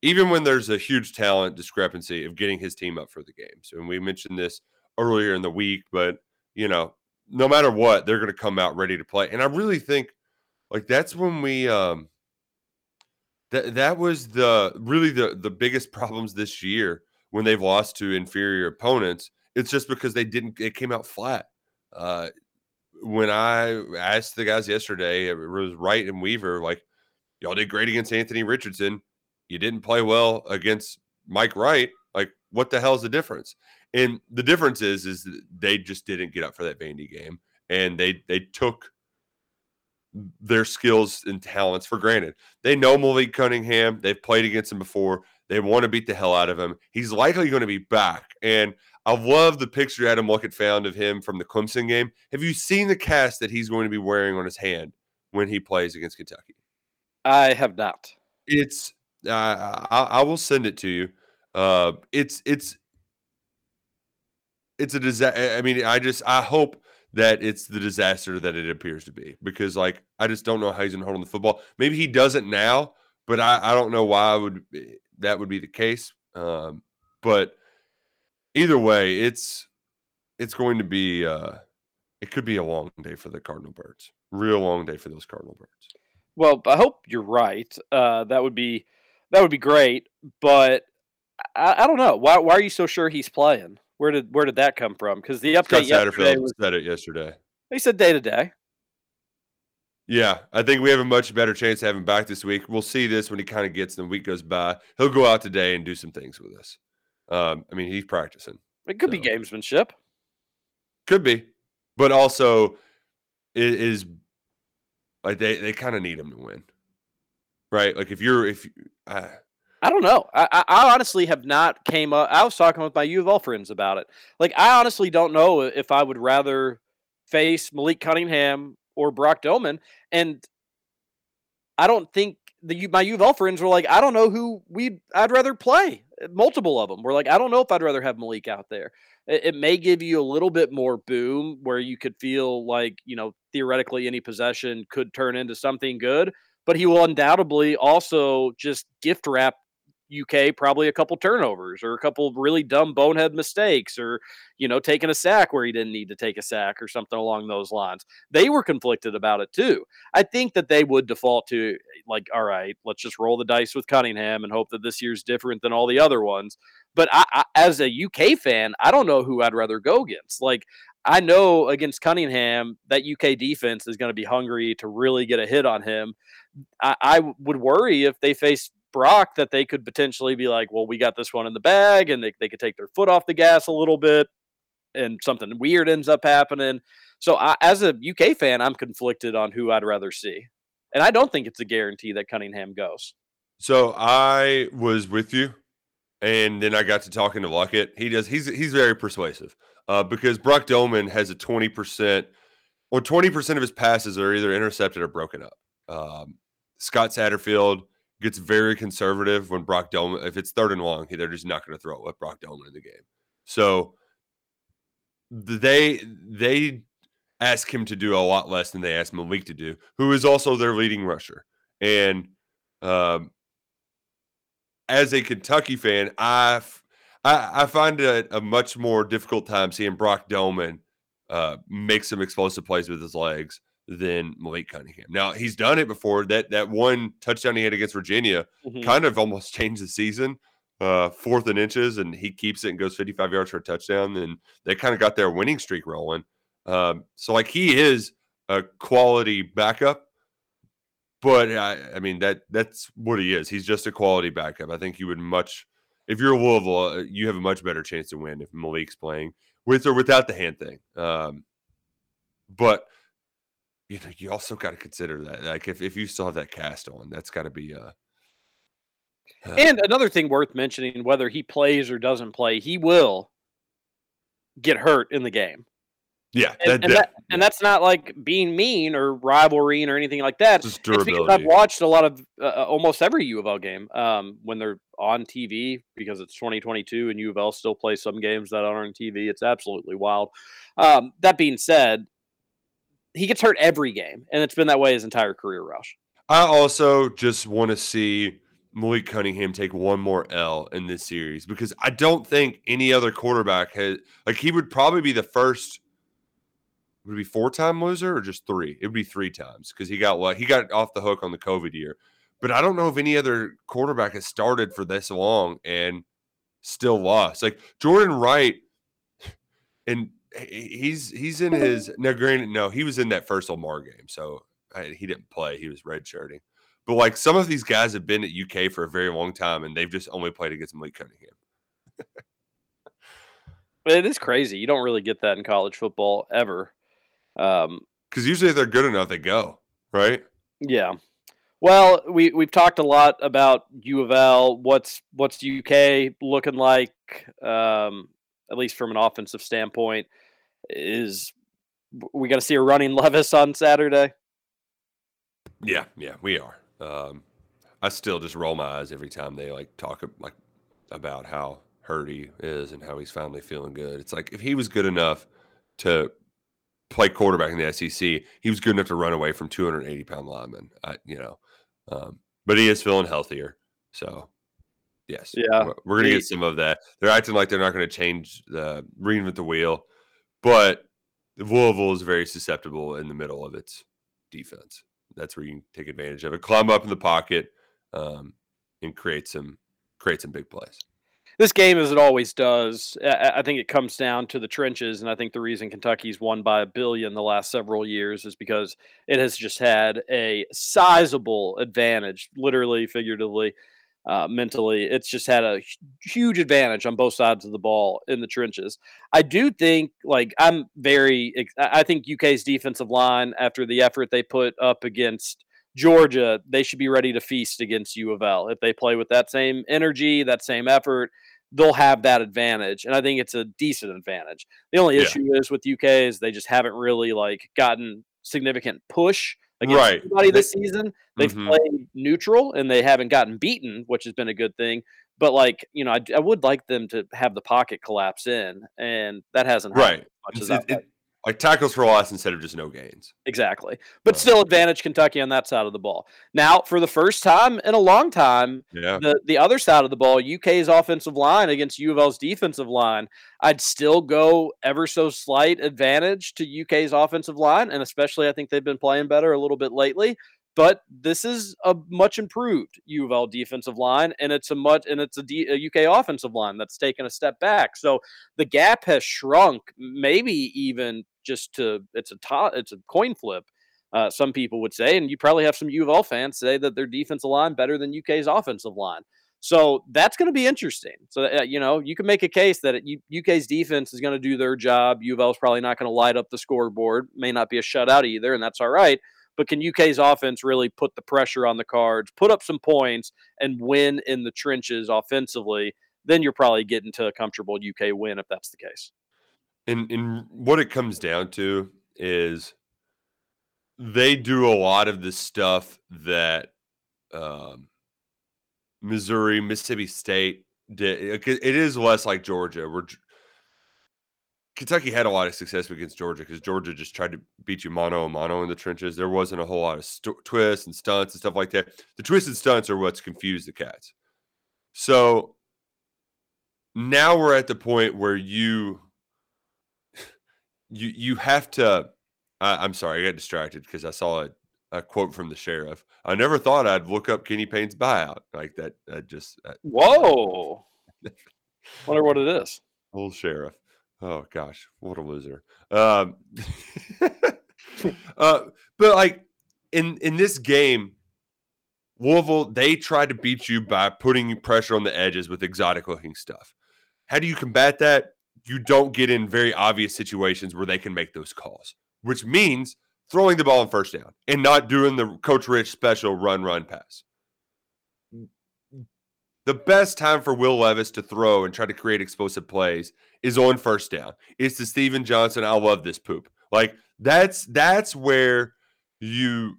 even when there's a huge talent discrepancy, of getting his team up for the games. And we mentioned this earlier in the week, but, you know, no matter what, they're going to come out ready to play. And I really think, like, that's when we that was the biggest problems this year when they've lost to inferior opponents. It's just because they came out flat. When I asked the guys yesterday, it was Wright and Weaver, like, y'all did great against Anthony Richardson. You didn't play well against Mike Wright. Like, what the hell is the difference? And the difference is they just didn't get up for that Vandy game, and they took their skills and talents for granted. They know Malik Cunningham. They've played against him before. They want to beat the hell out of him. He's likely going to be back. And I love the picture Adam Luckett found of him from the Clemson game. Have you seen the cast that he's going to be wearing on his hand when he plays against Kentucky? I have not. It's I will send it to you. It's a disaster. I mean, I hope that it's the disaster that it appears to be, because, like, I just don't know how he's going to hold on the football. Maybe he doesn't now, but I don't know why that would be the case. But either way, it's going to be it could be a long day for the Cardinal Birds. Real long day for those Cardinal Birds. Well, I hope you're right. That would be great, but I don't know. Why are you so sure he's playing? Where did that come from? Because the update yesterday said it yesterday. He said day to day. Yeah, I think we have a much better chance of having him back this week. We'll see this when he kind of gets, and the week goes by. He'll go out today and do some things with us. I mean, he's practicing. It could be gamesmanship. Could be, but also it is like they kind of need him to win, right? Like I don't know. I honestly have not came up. I was talking with my U of L friends about it. Like, I honestly don't know if I would rather face Malik Cunningham or Brock Domann. And I don't think my U of L friends were like, I don't know who I'd rather play. Multiple of them were like, I don't know if I'd rather have Malik out there. It may give you a little bit more boom where you could feel like, you know, theoretically any possession could turn into something good. But he will undoubtedly also just gift wrap UK probably a couple turnovers or a couple really dumb bonehead mistakes, or, you know, taking a sack where he didn't need to take a sack or something along those lines. They were conflicted about it too. I think that they would default to, like, all right, let's just roll the dice with Cunningham and hope that this year's different than all the other ones. But I as a UK fan, I don't know who I'd rather go against. Like, I know against Cunningham, that UK defense is going to be hungry to really get a hit on him. I would worry if they face Brock that they could potentially be like, well, we got this one in the bag, and they could take their foot off the gas a little bit and something weird ends up happening. So as a UK fan, I'm conflicted on who I'd rather see. And I don't think it's a guarantee that Cunningham goes. So I was with you, and then I got to talking to Luckett. He's very persuasive because Brock Domann has a 20% or 20% of his passes are either intercepted or broken up. Scott Satterfield gets very conservative when Brock Domann, if it's third and long, they're just not going to throw it with Brock Domann in the game. So they ask him to do a lot less than they ask Malik to do, who is also their leading rusher. And as a Kentucky fan, I find it a much more difficult time seeing Brock Domann make some explosive plays with his legs than Malik Cunningham. Now, he's done it before. That one touchdown he had against Virginia kind of almost changed the season. Fourth and inches, and he keeps it and goes 55 yards for a touchdown, and they kind of got their winning streak rolling. So, like, he is a quality backup, but I mean that's what he is. He's just a quality backup. I think you would much, if you're Louisville, you have a much better chance to win if Malik's playing with or without the hand thing. But you know, you also got to consider that, like, if you saw that cast on, that's got to be And another thing worth mentioning, whether he plays or doesn't play, he will get hurt in the game. Yeah. And that's not like being mean or rivalrying or anything like that. It's because I've watched a lot of almost every U of L game when they're on TV, because it's 2022 and U of L still plays some games that aren't on TV. It's absolutely wild. That being said, he gets hurt every game, and it's been that way his entire career, Roush. I also just want to see Malik Cunningham take one more L in this series, because I don't think any other quarterback has, like, he would probably be the first, would it be four-time loser or just three? It would be three times, because he got off the hook on the COVID year. But I don't know if any other quarterback has started for this long and still lost. Like Jordan Wright, and he's in his, now granted, no, he was in that first Lamar game, so he didn't play. He was redshirting. But, like, some of these guys have been at UK for a very long time, and they've just only played against Malik Cunningham. It is crazy. You don't really get that in college football ever. Because usually if they're good enough, they go, right? Yeah. Well, we've talked a lot about U of L. What's UK looking like, at least from an offensive standpoint? Is we got to see a running Levis on Saturday? Yeah, we are. I still just roll my eyes every time they talk about how hurt he is and how he's finally feeling good. It's like, if he was good enough to play quarterback in the SEC, he was good enough to run away from 280-pound linemen. But he is feeling healthier. So yes, yeah, we're gonna get some of that. They're acting like they're not going to change the reinvent the wheel, but Louisville is very susceptible in the middle of its defense. That's where you can take advantage of it. Climb up in the pocket and create some big plays. This game, as it always does, I think it comes down to the trenches, and I think the reason Kentucky's won by a billion the last several years is because it has just had a sizable advantage, literally, figuratively, mentally. It's just had a huge advantage on both sides of the ball in the trenches. I do think, I think UK's defensive line, after the effort they put up against Georgia, they should be ready to feast against U of L. If they play with that same energy, that same effort, they'll have that advantage. And I think it's a decent advantage. The only issue is with UK is they just haven't really gotten significant push against anybody this season. They've played neutral, and they haven't gotten beaten, which has been a good thing. But, I would like them to have the pocket collapse in, and that hasn't happened as much as tackles for loss instead of just no gains. Exactly. But still advantage Kentucky on that side of the ball. Now, for the first time in a long time, the other side of the ball, UK's offensive line against U of L's defensive line, I'd still go ever so slight advantage to UK's offensive line, and especially I think they've been playing better a little bit lately. But this is a much improved U of L defensive line, and it's a UK offensive line that's taken a step back. So the gap has shrunk, maybe even just to it's a coin flip. Some people would say, and you probably have some U of L fans say that their defensive line better than UK's offensive line. So that's going to be interesting. So you can make a case that UK's defense is going to do their job. U of L is probably not going to light up the scoreboard. May not be a shutout either, and that's all right. But can UK's offense really put the pressure on the Cards, put up some points, and win in the trenches offensively? Then you're probably getting to a comfortable UK win if that's the case. And what it comes down to is they do a lot of the stuff that Missouri, Mississippi State did. It is less like Georgia, where Kentucky had a lot of success against Georgia because Georgia just tried to beat you mano a mano in the trenches. There wasn't a whole lot of twists and stunts and stuff like that. The twists and stunts are what's confused the Cats. So now we're at the point where you have to – I'm sorry, I got distracted because I saw a quote from the sheriff. I never thought I'd look up Kenny Payne's buyout. Like that, whoa. Wonder what it is. Old sheriff. Oh, gosh, what a loser. But, in this game, Louisville, they tried to beat you by putting pressure on the edges with exotic-looking stuff. How do you combat that? You don't get in very obvious situations where they can make those calls, which means throwing the ball on first down and not doing the Coach Rich special run pass. The best time for Will Levis to throw and try to create explosive plays is on first down. It's to Steven Johnson. I love this poop. Like that's where you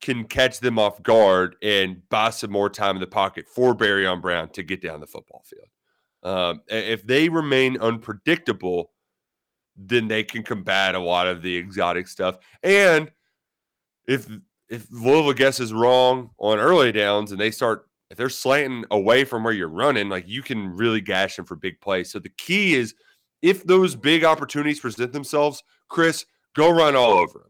can catch them off guard and buy some more time in the pocket for Barry Brown to get down the football field. If they remain unpredictable, then they can combat a lot of the exotic stuff. And if Louisville guesses wrong on early downs and they start, if they're slanting away from where you're running, like you can really gash them for big plays. So the key is if those big opportunities present themselves, Chris, go run all over him.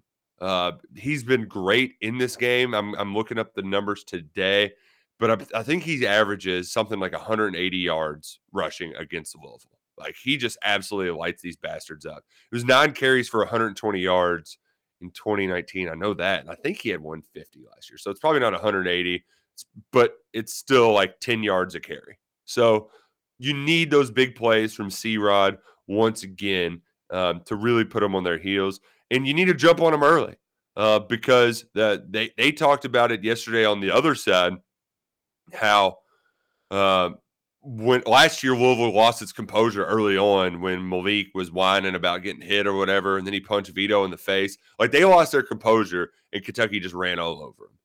He's been great in this game. I'm looking up the numbers today, but I think he averages something like 180 yards rushing against Louisville. Like he just absolutely lights these bastards up. It was 9 carries for 120 yards in 2019. I know that. And I think he had 150 last year. So it's probably not 180, but it's still like 10 yards a carry. So you need those big plays from C-Rod once again to really put them on their heels. And you need to jump on them early because they talked about it yesterday on the other side, how when last year Louisville lost its composure early on when Malik was whining about getting hit or whatever, and then he punched Vito in the face. Like they lost their composure, and Kentucky just ran all over them.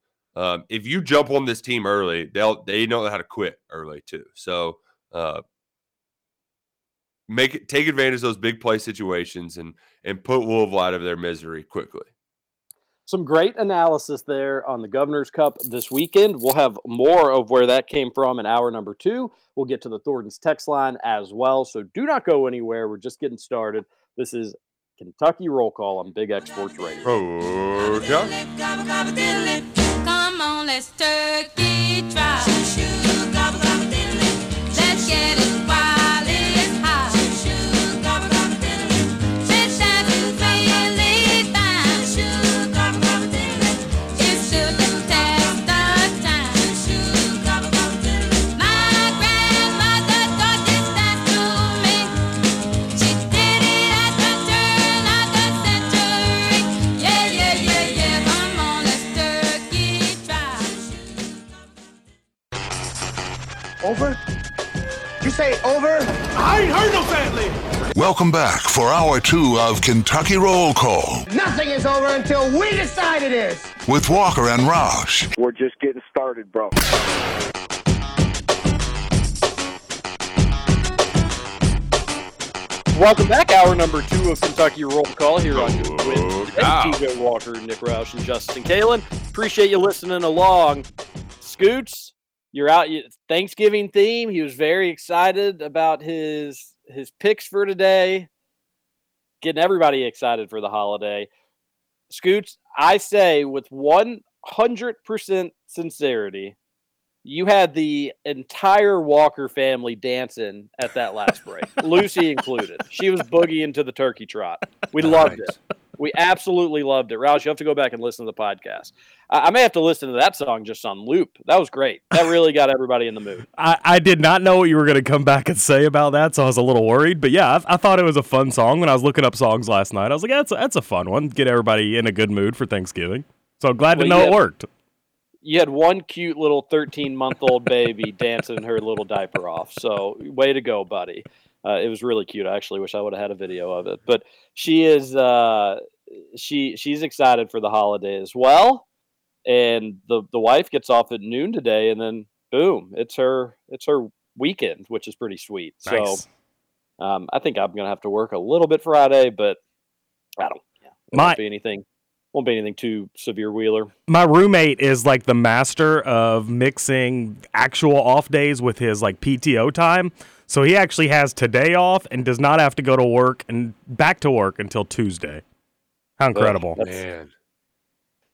If you jump on this team early, they know how to quit early too. So take advantage of those big play situations and put Louisville out of their misery quickly. Some great analysis there on the Governor's Cup this weekend. We'll have more of where that came from in hour number 2. We'll get to the Thornton's text line as well, so do not go anywhere. We're just getting started. This is Kentucky Roll Call on Big X Sports Radio. Come on, let's turkey try. Let's get it. Over? You say over? I ain't heard no family. Welcome back for hour 2 of Kentucky Roll Call. Nothing is over until we decide it is. With Walker and Roush. We're just getting started, bro. Welcome back. Hour number 2 of Kentucky Roll Call here on Win-Win. TJ Walker, Nick Roush, and Justin Kalen. Appreciate you listening along. Scoots. You're out. Thanksgiving theme. He was very excited about his picks for today. Getting everybody excited for the holiday. Scoots, I say with 100% sincerity, you had the entire Walker family dancing at that last break. Lucy included. She was boogieing to the turkey trot. We loved it. We absolutely loved it. Roush, you have to go back and listen to the podcast. I may have to listen to that song just on loop. That was great. That really got everybody in the mood. I did not know what you were going to come back and say about that, so I was a little worried. But, yeah, I thought it was a fun song. When I was looking up songs last night, I was like, that's a fun one. Get everybody in a good mood for Thanksgiving. So I'm glad to know it worked. You had one cute little 13-month-old baby dancing her little diaper off. So way to go, buddy. It was really cute. I actually wish I would have had a video of it. But she is she's excited for the holiday as well. And the wife gets off at noon today, and then boom, it's her weekend, which is pretty sweet. Nice. So I think I'm gonna have to work a little bit Friday, but I don't. Yeah, Won't be anything too severe, Wheeler. My roommate is like the master of mixing actual off days with his like PTO time. So he actually has today off and does not have to go to work and back to work until Tuesday. How incredible. Oh,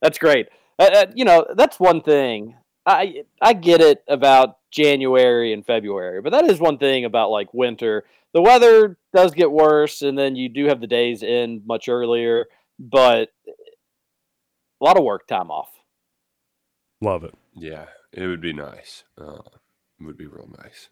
that's great. That's one thing. I get it about January and February, but that is one thing about like winter. The weather does get worse, and then you do have the days end much earlier, but a lot of work time off. Love it. Yeah, it would be nice. It would be real nice.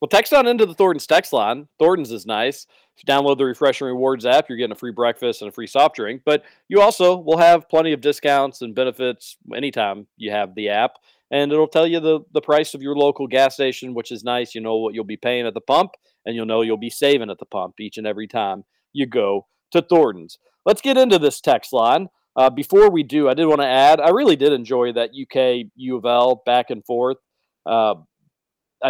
Well, text on into the Thornton's text line. Thornton's is nice. If you download the Refresh and Rewards app, you're getting a free breakfast and a free soft drink. But you also will have plenty of discounts and benefits anytime you have the app. And it'll tell you the price of your local gas station, which is nice. You know what you'll be paying at the pump, and you'll know you'll be saving at the pump each and every time you go to Thornton's. Let's get into this text line. Before we do, I did want to add, I really did enjoy that UK U of L back and forth. I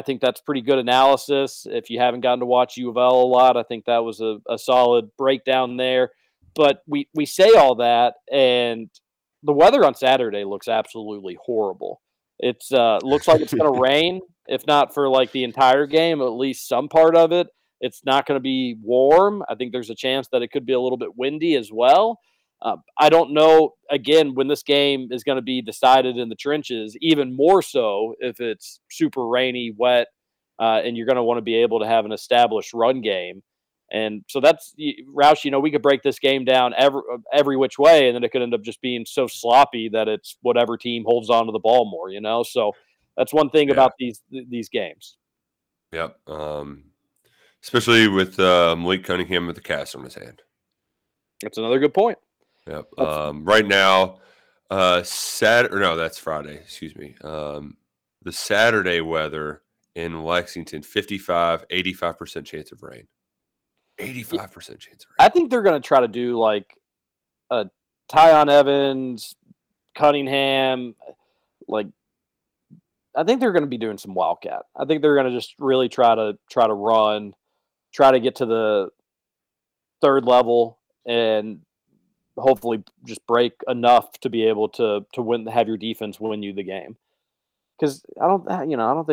think that's pretty good analysis. If you haven't gotten to watch U of L a lot, I think that was a solid breakdown there. But we say all that, and the weather on Saturday looks absolutely horrible. It looks like it's going to rain, if not for like the entire game, at least some part of it. It's not going to be warm. I think there's a chance that it could be a little bit windy as well. I don't know, again, when this game is going to be decided in the trenches, even more so if it's super rainy, wet, and you're going to want to be able to have an established run game. And so that's, Roush, you know, we could break this game down every which way, and then it could end up just being so sloppy that it's whatever team holds on to the ball more, you know? So that's one thing about these games. Yep. Especially with Malik Cunningham with the cast on his hand. That's another good point. Yep. Right now, that's Friday, excuse me. The Saturday weather in Lexington, 85% chance of rain. 85% chance of rain. I think they're going to try to do like a Tyon Evans, Cunningham, like I think they're going to be doing some wildcat. I think they're going to just really try to run, try to get to the third level and hopefully just break enough to be able to win, have your defense win you the game. Because I don't think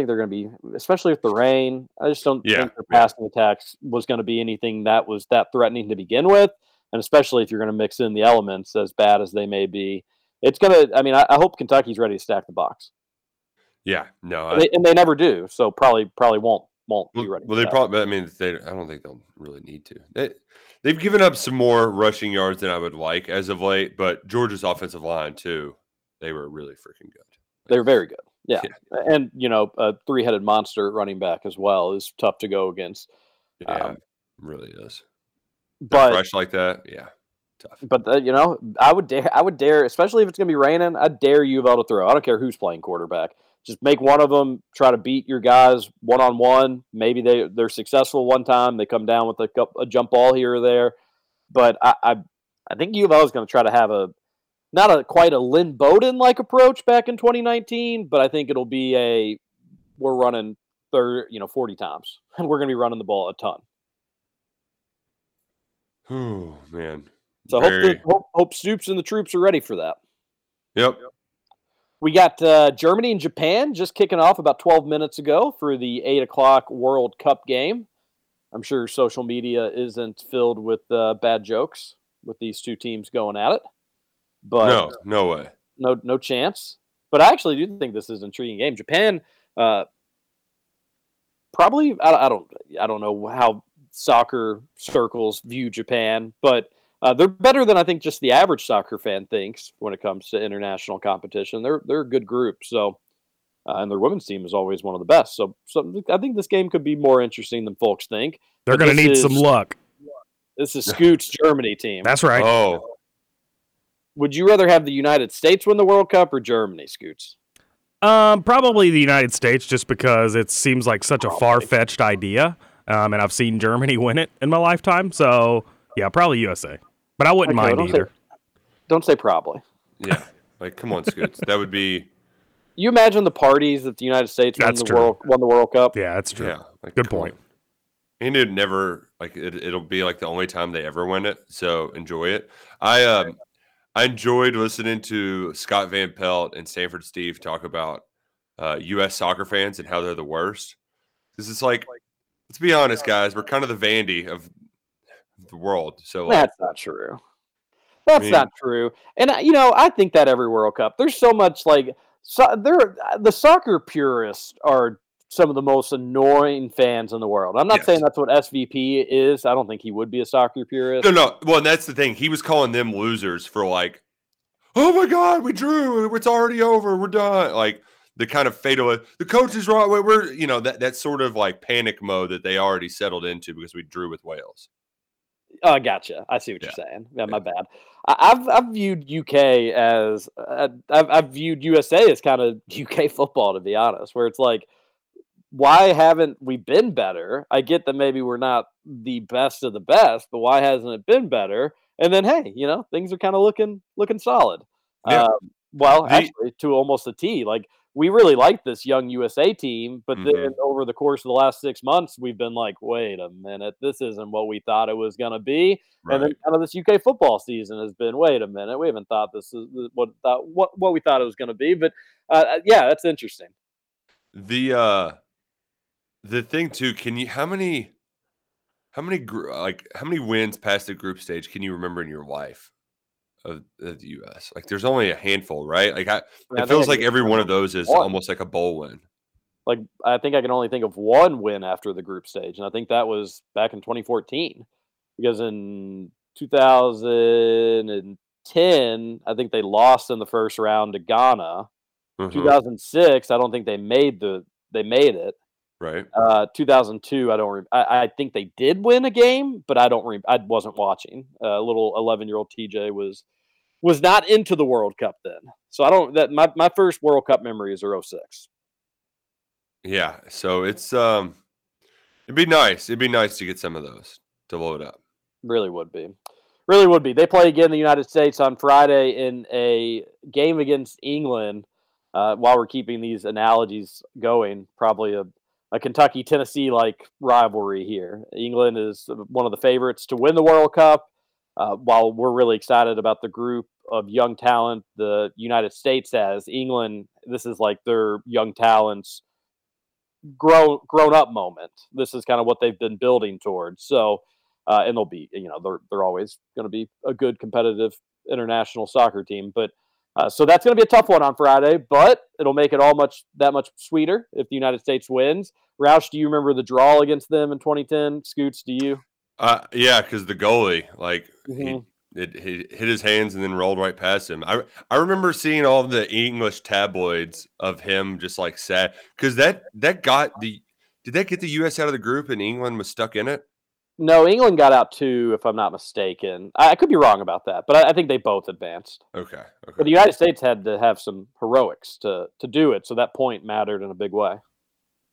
they're going to be, especially with the rain. I just don't think their passing attacks was going to be anything that was that threatening to begin with, and especially if you're going to mix in the elements as bad as they may be, it's going to. I mean, I hope Kentucky's ready to stack the box. Yeah, no, and they never do, so probably won't be ready. Well, they probably. I mean, I don't think they'll really need to. They've given up some more rushing yards than I would like as of late, but Georgia's offensive line too. They were really freaking good. They were very good. Yeah, and, you know, a three-headed monster running back as well is tough to go against. Yeah, it really is. But fresh like that, yeah, tough. But, you know, I would dare, especially if it's going to be raining, I dare U of L to throw. I don't care who's playing quarterback. Just make one of them try to beat your guys one-on-one. Maybe they're successful one time. They come down with a jump ball here or there. But I think U of L is going to try to have not quite a Lynn Bowden-like approach back in 2019, but I think it'll be we're running 40 times, and we're going to be running the ball a ton. Oh, man. So hope Stoops and the troops are ready for that. Yep. We got Germany and Japan just kicking off about 12 minutes ago for the 8 o'clock World Cup game. I'm sure social media isn't filled with bad jokes with these two teams going at it. But no way. No chance. But I actually do think this is an intriguing game. Japan, probably. I don't know how soccer circles view Japan, but they're better than I think just the average soccer fan thinks when it comes to international competition. They're a good group. So, and their women's team is always one of the best. So I think this game could be more interesting than folks think. They're going to need some luck. This is Scoot's Germany team. That's right. Oh. Would you rather have the United States win the World Cup or Germany, Scoots? Probably the United States, just because it seems like such a far-fetched idea, and I've seen Germany win it in my lifetime. So, yeah, probably USA. But I wouldn't mind either. Don't say probably. Yeah, like come on, Scoots. That would be. You imagine the parties that the United States won the World Cup. Yeah, that's true. Yeah, like, good point. On. And it never it'll be like the only time they ever win it. So enjoy it. I enjoyed listening to Scott Van Pelt and Sanford Steve talk about U.S. soccer fans and how they're the worst. This is like, let's be honest, guys, we're kind of the Vandy of the world. So that's not true. Not true. And you know, I think that every World Cup, there's so much the soccer purists are some of the most annoying fans in the world. I'm not saying that's what SVP is. I don't think he would be a soccer purist. No. Well, and that's the thing. He was calling them losers for like, oh my God, we drew. It's already over. We're done. Like the kind of fatal, the coach is right, we're, you know, that sort of like panic mode that they already settled into because we drew with Wales. Oh, gotcha. I see what you're saying. Yeah, my bad. I've viewed UK as I've viewed USA as kind of UK football, to be honest, where it's like, why haven't we been better? I get that maybe we're not the best of the best, but why hasn't it been better? And then, hey, you know, things are kind of looking solid. Yeah. Actually, to almost a T, like we really like this young USA team, but then over the course of the last 6 months, we've been like, wait a minute, this isn't what we thought it was going to be. Right. And then kind of this UK football season has been, wait a minute, we haven't thought this is what we thought it was going to be. But yeah, that's interesting. The thing too, can you how many wins past the group stage can you remember in your life of the U.S.? Like, there's only a handful, right? Like, it feels like every one of those is almost like a bowl win. Like, I think I can only think of one win after the group stage, and I think that was back in 2014, because in 2010, I think they lost in the first round to Ghana. 2006, I don't think they made it. Right. 2002, I think they did win a game, but I wasn't watching. Little 11-year-old TJ was not into the World Cup then. So my first World Cup memory is 06. Yeah, so it's it'd be nice to get some of those to load up. Really would be. They play again in the United States on Friday in a game against England. While we're keeping these analogies going, probably a Kentucky-Tennessee-like rivalry here. England is one of the favorites to win the World Cup. While we're really excited about the group of young talent the United States has, England, this is like their young talent's grown-up moment. This is kind of what they've been building towards. So, and they'll be, you know, they're always going to be a good competitive international soccer team, but so that's going to be a tough one on Friday, but it'll make it all that much sweeter if the United States wins. Roush, do you remember the draw against them in 2010? Scoots, do you? Yeah, because the goalie, like, he hit his hands and then rolled right past him. I remember seeing all the English tabloids of him just like sad because did that get the U.S. out of the group and England was stuck in it? No, England got out too, if I'm not mistaken. I could be wrong about that, but I think they both advanced. Okay. But the United States had to have some heroics to do it, so that point mattered in a big way.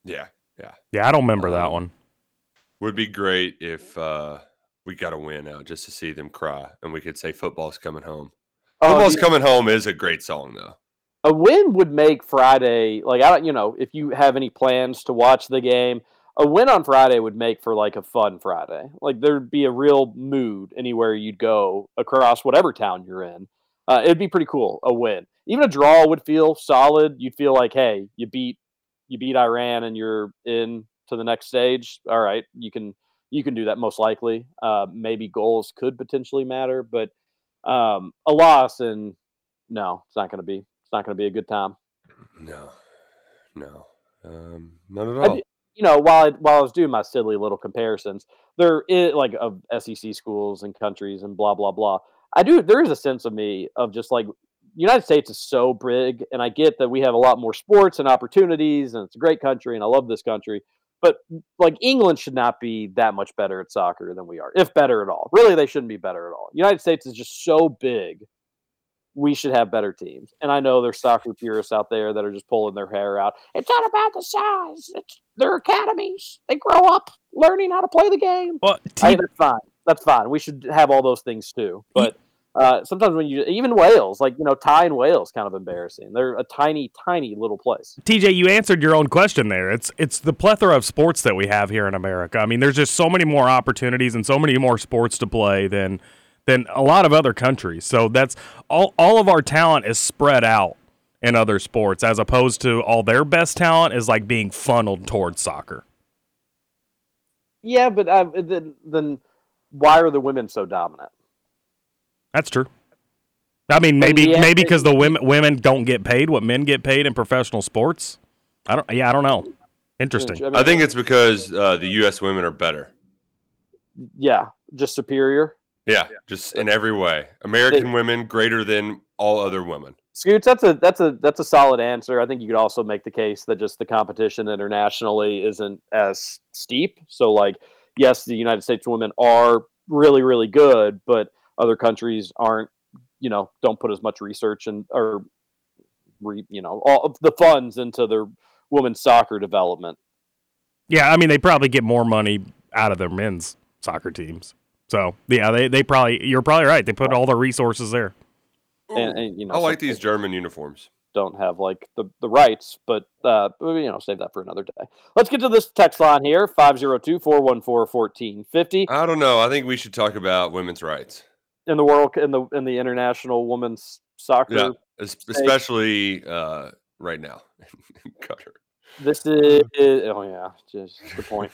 Yeah, I don't remember that one. Would be great if we got a win out just to see them cry, and we could say football's coming home. Football's coming home is a great song, though. A win would make Friday, like, I don't, you know, if you have any plans to watch the game, a win on Friday would make for, like, a fun Friday. Like, there'd be a real mood anywhere you'd go across whatever town you're in. It'd be pretty cool, a win. Even a draw would feel solid. You'd feel like, hey, you beat Iran and you're in to the next stage. All right, you can do that most likely. Maybe goals could potentially matter, but a loss, and no, it's not going to be a good time. No. Not at all. You know, while I was doing my silly little comparisons, there is like of SEC schools and countries and blah blah blah. There is a sense of me of just like United States is so big, and I get that we have a lot more sports and opportunities, and it's a great country, and I love this country. But like England should not be that much better at soccer than we are, if better at all. Really, they shouldn't be better at all. United States is just so big. We should have better teams. And I know there's soccer purists out there that are just pulling their hair out. It's not about the size. It's their academies. They grow up learning how to play the game. Well, That's fine. We should have all those things too. But sometimes when you – even Wales, like, you know, Thai and Wales kind of embarrassing. They're a tiny, tiny little place. TJ, you answered your own question there. It's the plethora of sports that we have here in America. I mean, there's just so many more opportunities and so many more sports to play than a lot of other countries. So that's all of our talent is spread out in other sports as opposed to all their best talent is like being funneled towards soccer. Yeah, but then why are the women so dominant? That's true. I mean, maybe because the women don't get paid what men get paid in professional sports. I don't know. Interesting. I think it's because the U.S. women are better. Yeah, just superior. Yeah, just in every way. American women greater than all other women. Scoots, that's a solid answer. I think you could also make the case that just the competition internationally isn't as steep. So, like, yes, the United States women are really, really good, but other countries aren't. You know, don't put as much research and all of the funds into their women's soccer development. Yeah, I mean, they probably get more money out of their men's soccer teams. So yeah, they probably, you're probably right. They put all their resources there. And you know, I like these German uniforms. Don't have like the rights, but save that for another day. Let's get to this text line here: 502-414-1450. I don't know. I think we should talk about women's rights in the world, in the international women's soccer, yeah, especially right now. Cutter. This is just the point.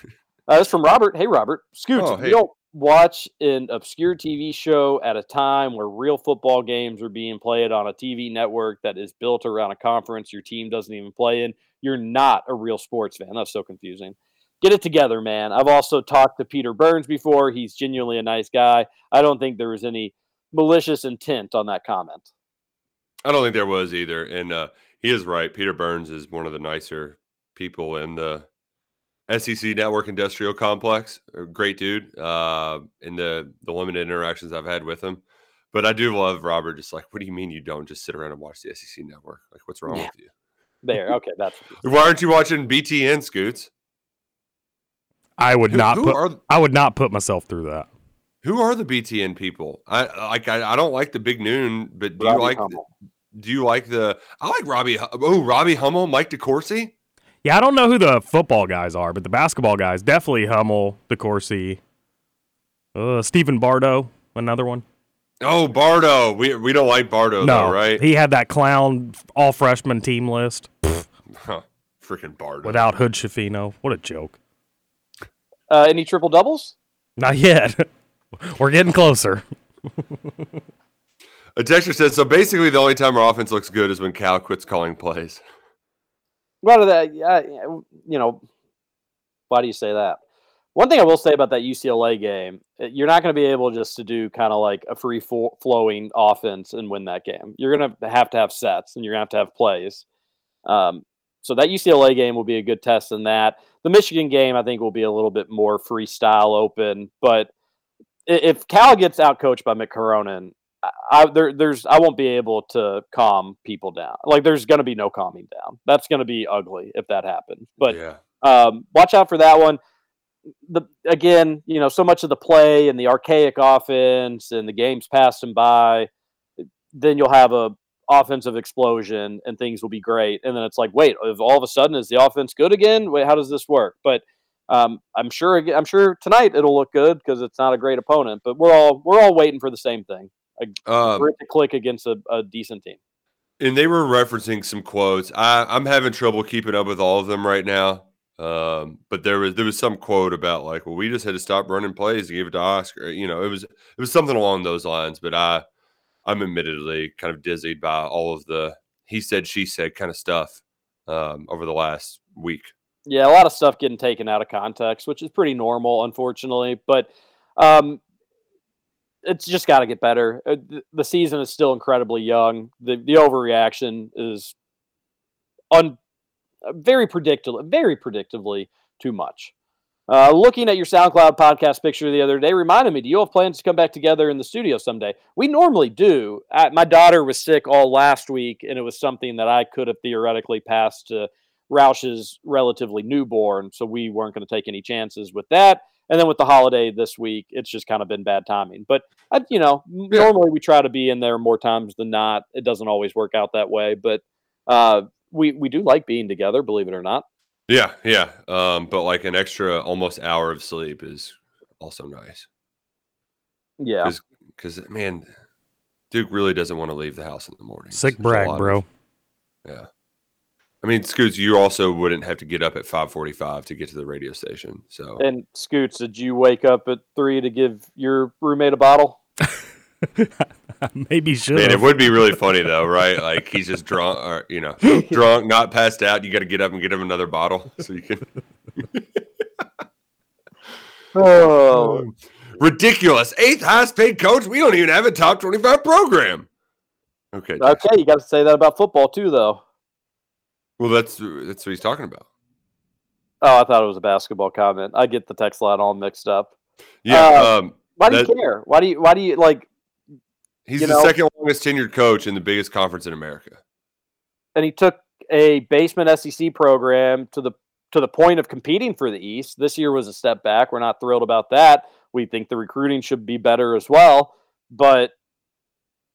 This is from Robert. Hey, Robert. Scoots, you don't watch an obscure TV show at a time where real football games are being played on a TV network that is built around a conference your team doesn't even play in. You're not a real sports fan. That's so confusing. Get it together, man. I've also talked to Peter Burns before. He's genuinely a nice guy. I don't think there was any malicious intent on that comment. I don't think there was either. And he is right. Peter Burns is one of the nicer people in the SEC Network Industrial Complex. Great dude. In the limited interactions I've had with him. But I do love Robert. Just like, what do you mean you don't just sit around and watch the SEC Network? Like, what's wrong with you? There. Okay, that's why aren't you watching BTN, Scoots? I would not put myself through that. Who are the BTN people? I don't like the Big Noon, but I like Robbie. Oh, Robbie Hummel, Mike DeCourcy. Yeah, I don't know who the football guys are, but the basketball guys, definitely Hummel, DeCourcy, Stephen Bardo, another one. Oh, Bardo. We don't like Bardo, though, right? He had that clown all-freshman team list. Freaking Bardo. Without Hood Schifino. What a joke. Any triple-doubles? Not yet. We're getting closer. A texter says, so basically the only time our offense looks good is when Cal quits calling plays. Well, why do you say that? One thing I will say about that UCLA game, you're not going to be able just to do kind of like a free-flowing offense and win that game. You're going to have sets, and you're going to have plays. So that UCLA game will be a good test in that. The Michigan game, I think, will be a little bit more freestyle open. But if Cal gets outcoached by Mick Cronin, I won't be able to calm people down. Like, there's going to be no calming down. That's going to be ugly if that happens. But watch out for that one. So much of the play and the archaic offense and the games passed them by, then you'll have a offensive explosion and things will be great. And then it's like, wait, if all of a sudden is the offense good again? Wait, how does this work? But I'm sure tonight it'll look good because it's not a great opponent. But we're all waiting for the same thing. We're at the click against a decent team. And they were referencing some quotes. I'm having trouble keeping up with all of them right now. But there was some quote about like, well, we just had to stop running plays to give it to Oscar. You know, it was something along those lines. But I'm admittedly kind of dizzied by all of the he said, she said kind of stuff over the last week. Yeah, a lot of stuff getting taken out of context, which is pretty normal, unfortunately. But it's just got to get better. The season is still incredibly young. The overreaction is very predictably too much. Looking at your SoundCloud podcast picture the other day reminded me, do you have plans to come back together in the studio someday? We normally do. My daughter was sick all last week, and it was something that I could have theoretically passed to Roush's relatively newborn, so we weren't going to take any chances with that. And then with the holiday this week, it's just kind of been bad timing. But, normally we try to be in there more times than not. It doesn't always work out that way, but we do like being together, believe it or not. Yeah. But like an extra almost hour of sleep is also nice. Yeah. Because, man, Duke really doesn't want to leave the house in the morning. Sick brag, bro. Yeah. I mean, Scoots, you also wouldn't have to get up at 5:45 to get to the radio station. So. And, Scoots, did you wake up at 3 to give your roommate a bottle? Maybe should. Man, it would be really funny though, right? Like he's just drunk, or drunk, not passed out. You got to get up and get him another bottle so you can. Oh, ridiculous! Eighth highest paid coach. We don't even have a top 25 program. Okay. Okay, you got to say that about football too, though. Well, that's what he's talking about. Oh, I thought it was a basketball comment. I get the text line all mixed up. Yeah. Why do you care? Why do you like? He's the second longest tenured coach in the biggest conference in America, and he took a basement SEC program to the point of competing for the East. This year was a step back. We're not thrilled about that. We think the recruiting should be better as well, but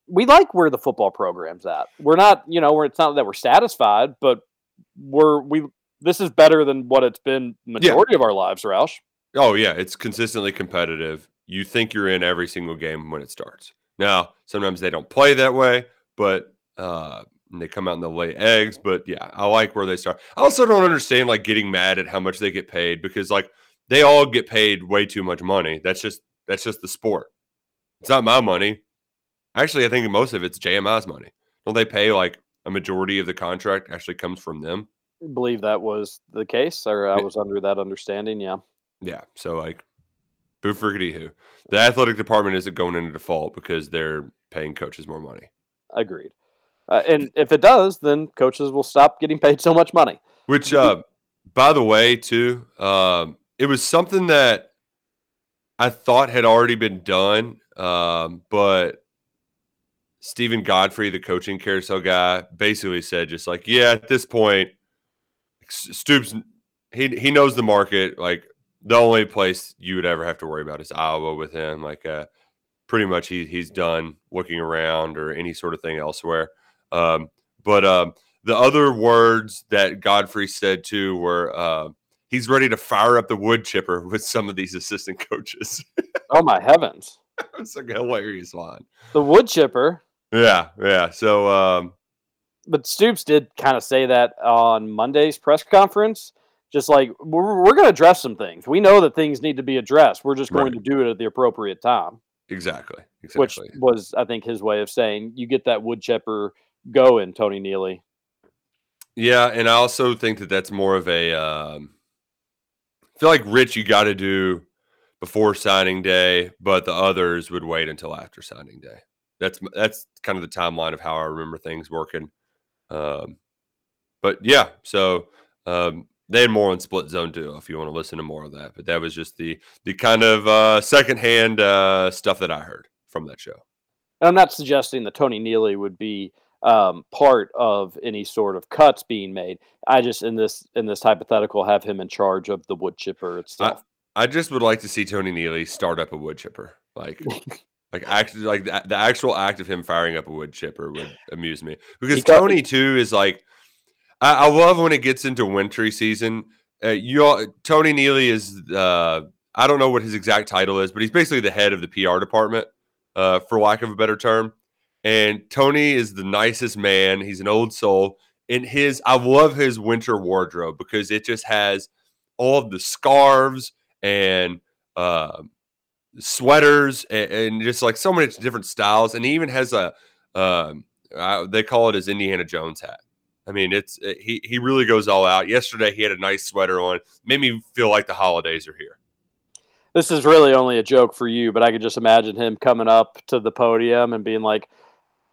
we like where the football program's at. We're not, it's not that we're satisfied, but this is better than what it's been majority of our lives, Roush. Oh yeah, it's consistently competitive. You think you're in every single game when it starts. Now, sometimes they don't play that way, but they come out and they'll lay eggs. But yeah, I like where they start. I also don't understand getting mad at how much they get paid because they all get paid way too much money. That's just the sport. It's not my money. Actually, I think most of it's JMI's money. Don't they pay a majority of the contract actually comes from them? I believe that was the case, or I was under that understanding, yeah. Yeah, so boo friggity who. The athletic department isn't going into default because they're paying coaches more money. Agreed. And if it does, then coaches will stop getting paid so much money. Which, by the way, too, it was something that I thought had already been done, but Stephen Godfrey, the coaching carousel guy, basically said just at this point, Stoops, he knows the market. The only place you would ever have to worry about is Iowa with him. Pretty much he's done looking around or any sort of thing elsewhere. But the other words that Godfrey said, too, were he's ready to fire up the wood chipper with some of these assistant coaches. Oh, my heavens. It's a hilarious line. The wood chipper? Yeah. So, but Stoops did kind of say that on Monday's press conference. Just we're going to address some things. We know that things need to be addressed. We're just going to do it at the appropriate time. Exactly. Which was, I think, his way of saying you get that wood chipper going, Tony Neely. Yeah, and I also think that that's more of a. I feel Rich, you got to do before signing day, but the others would wait until after signing day. That's kind of the timeline of how I remember things working. But yeah, so they had more on Split Zone too, if you want to listen to more of that. But that was just the kind of secondhand stuff that I heard from that show. And I'm not suggesting that Tony Neely would be part of any sort of cuts being made. I just in this hypothetical have him in charge of the wood chipper itself. I just would like to see Tony Neely start up a wood chipper. The actual act of him firing up a wood chipper would amuse me. Because Tony, too, is I love when it gets into wintry season. Tony Neely is, I don't know what his exact title is, but he's basically the head of the PR department, for lack of a better term. And Tony is the nicest man. He's an old soul. And I love his winter wardrobe because it just has all of the scarves and sweaters and just so many different styles, and he even has a they call it his Indiana Jones hat. I mean, he really goes all out. Yesterday he had a nice sweater on, made me feel like the holidays are here. This is really only a joke for you, but I could just imagine him coming up to the podium and being like,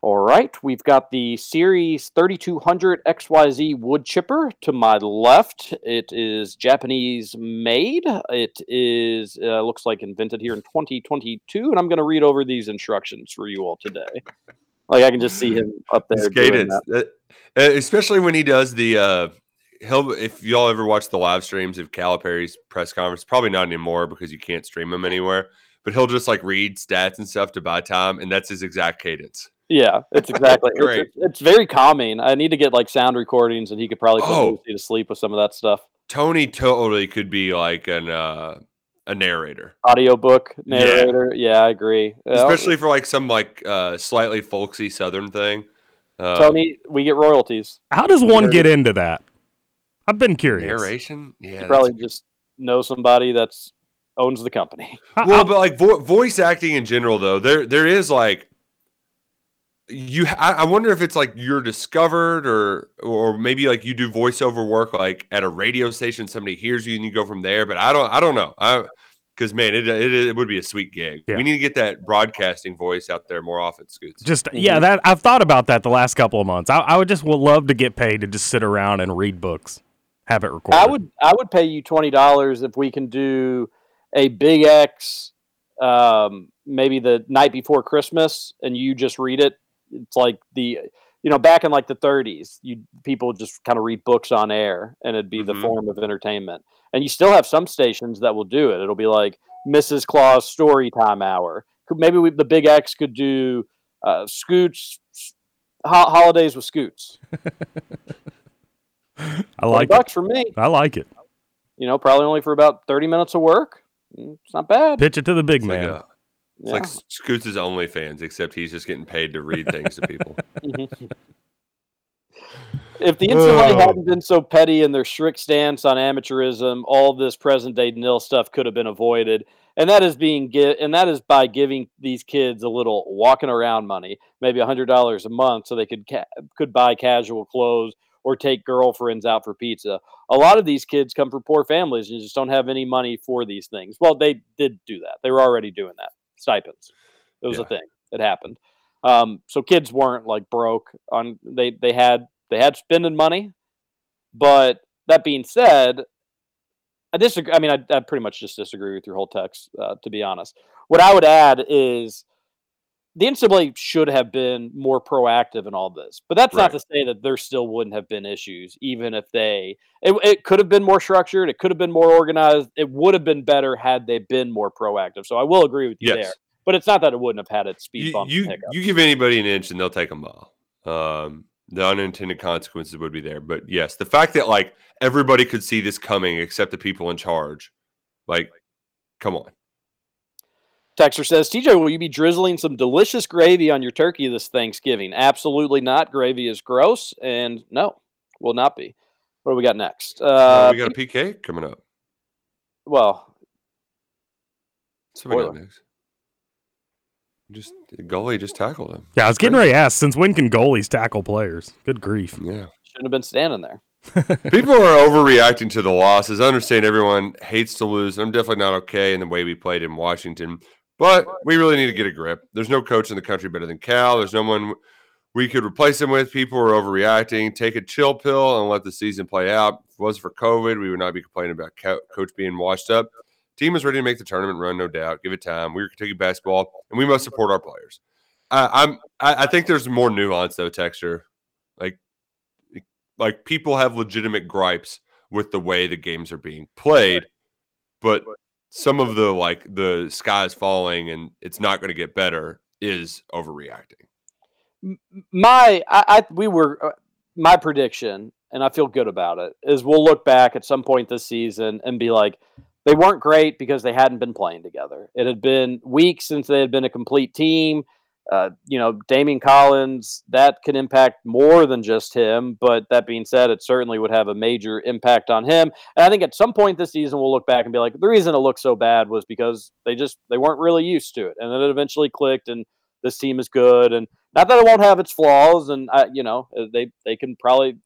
all right, we've got the Series 3200 XYZ wood chipper to my left. It is Japanese made. It is looks like invented here in 2022, and I'm going to read over these instructions for you all today. I can just see him up there doing that. Especially when he does the if y'all ever watch the live streams of Calipari's press conference, probably not anymore because you can't stream them anywhere, but he'll just read stats and stuff to buy time, and that's his exact cadence. Yeah, it's exactly. It's very calming. I need to get sound recordings, and he could probably put me to sleep with some of that stuff. Tony totally could be an a narrator, audiobook narrator. Yeah, I agree. Especially for some slightly folksy Southern thing. Tony, we get royalties. How does one get into that? I've been curious. Narration. Yeah, you probably just know somebody that's owns the company. Well, but voice acting in general, though, there is I wonder if it's you're discovered or maybe you do voiceover work at a radio station, somebody hears you and you go from there. But I don't know. I Because, man, it would be a sweet gig. Yeah. We need to get that broadcasting voice out there more often, Scoots. Just yeah, that I've thought about that the last couple of months. I would just love to get paid to just sit around and read books, have it recorded. I would pay you $20 if we can do a Big X, maybe the night before Christmas, and you just read it. It's like the, you know, back in like the 30s, people just kind of read books on air, and it'd be the form of entertainment. And you still have some stations that will do it. It'll be like Mrs. Claus story time hour. Maybe the Big X could do Scoots holidays with Scoots. I like $10 for me. I like it. You know, probably only for about 30 minutes of work. It's not bad. Pitch it to the big man. Like Scoots is OnlyFans, except he's just getting paid to read things to people. If the NCAA hadn't been so petty in their strict stance on amateurism, all this present-day nil stuff could have been avoided, and that is by giving these kids a little walking around money, maybe $100 a month, so they could buy casual clothes or take girlfriends out for pizza. A lot of these kids come from poor families and just don't have any money for these things. Well, they did do that; they were already doing that. Stipends. It was a thing. It happened. So kids weren't like broke. They had spending money, but that being said, I disagree. I mean, I pretty much just disagree with your whole text, to be honest. What I would add is the NCAA should have been more proactive in all this, but that's not to say that there still wouldn't have been issues, even if it could have been more structured. It could have been more organized. It would have been better had they been more proactive. So I will agree with you there, but it's not that it wouldn't have had its speed bump. You give anybody an inch and they'll take a mile. The unintended consequences would be there. But yes, the fact that like everybody could see this coming except the people in charge, like, come on. Texter says, TJ, will you be drizzling some delicious gravy on your turkey this Thanksgiving? Absolutely not. Gravy is gross. And no, will not be. What do we got next? We got a PK coming up. Well, so we got next. Just the goalie just tackled him. Yeah, I was getting ready to ask, since when can goalies tackle players? Good grief. Yeah. Shouldn't have been standing there. People are overreacting to the losses. I understand everyone hates to lose. I'm definitely not okay in the way we played in Washington, but we really need to get a grip. There's no coach in the country better than Cal. There's no one we could replace him with. People are overreacting. Take a chill pill and let the season play out. If it wasn't for COVID, we would not be complaining about coach being washed up. Team is ready to make the tournament run, no doubt. Give it time. We're Kentucky basketball, and we must support our players. I think there's more nuance though, Texter. Like people have legitimate gripes with the way the games are being played, but some of the like the sky is falling and it's not going to get better is overreacting. My prediction, and I feel good about it, is we'll look back at some point this season and be like, they weren't great because they hadn't been playing together. It had been weeks since they had been a complete team. You know, Damian Collins, that can impact more than just him. But that being said, it certainly would have a major impact on him. And I think at some point this season, we'll look back and be like, the reason it looked so bad was because they weren't really used to it. And then it eventually clicked and this team is good. And not that it won't have its flaws. And, they can probably...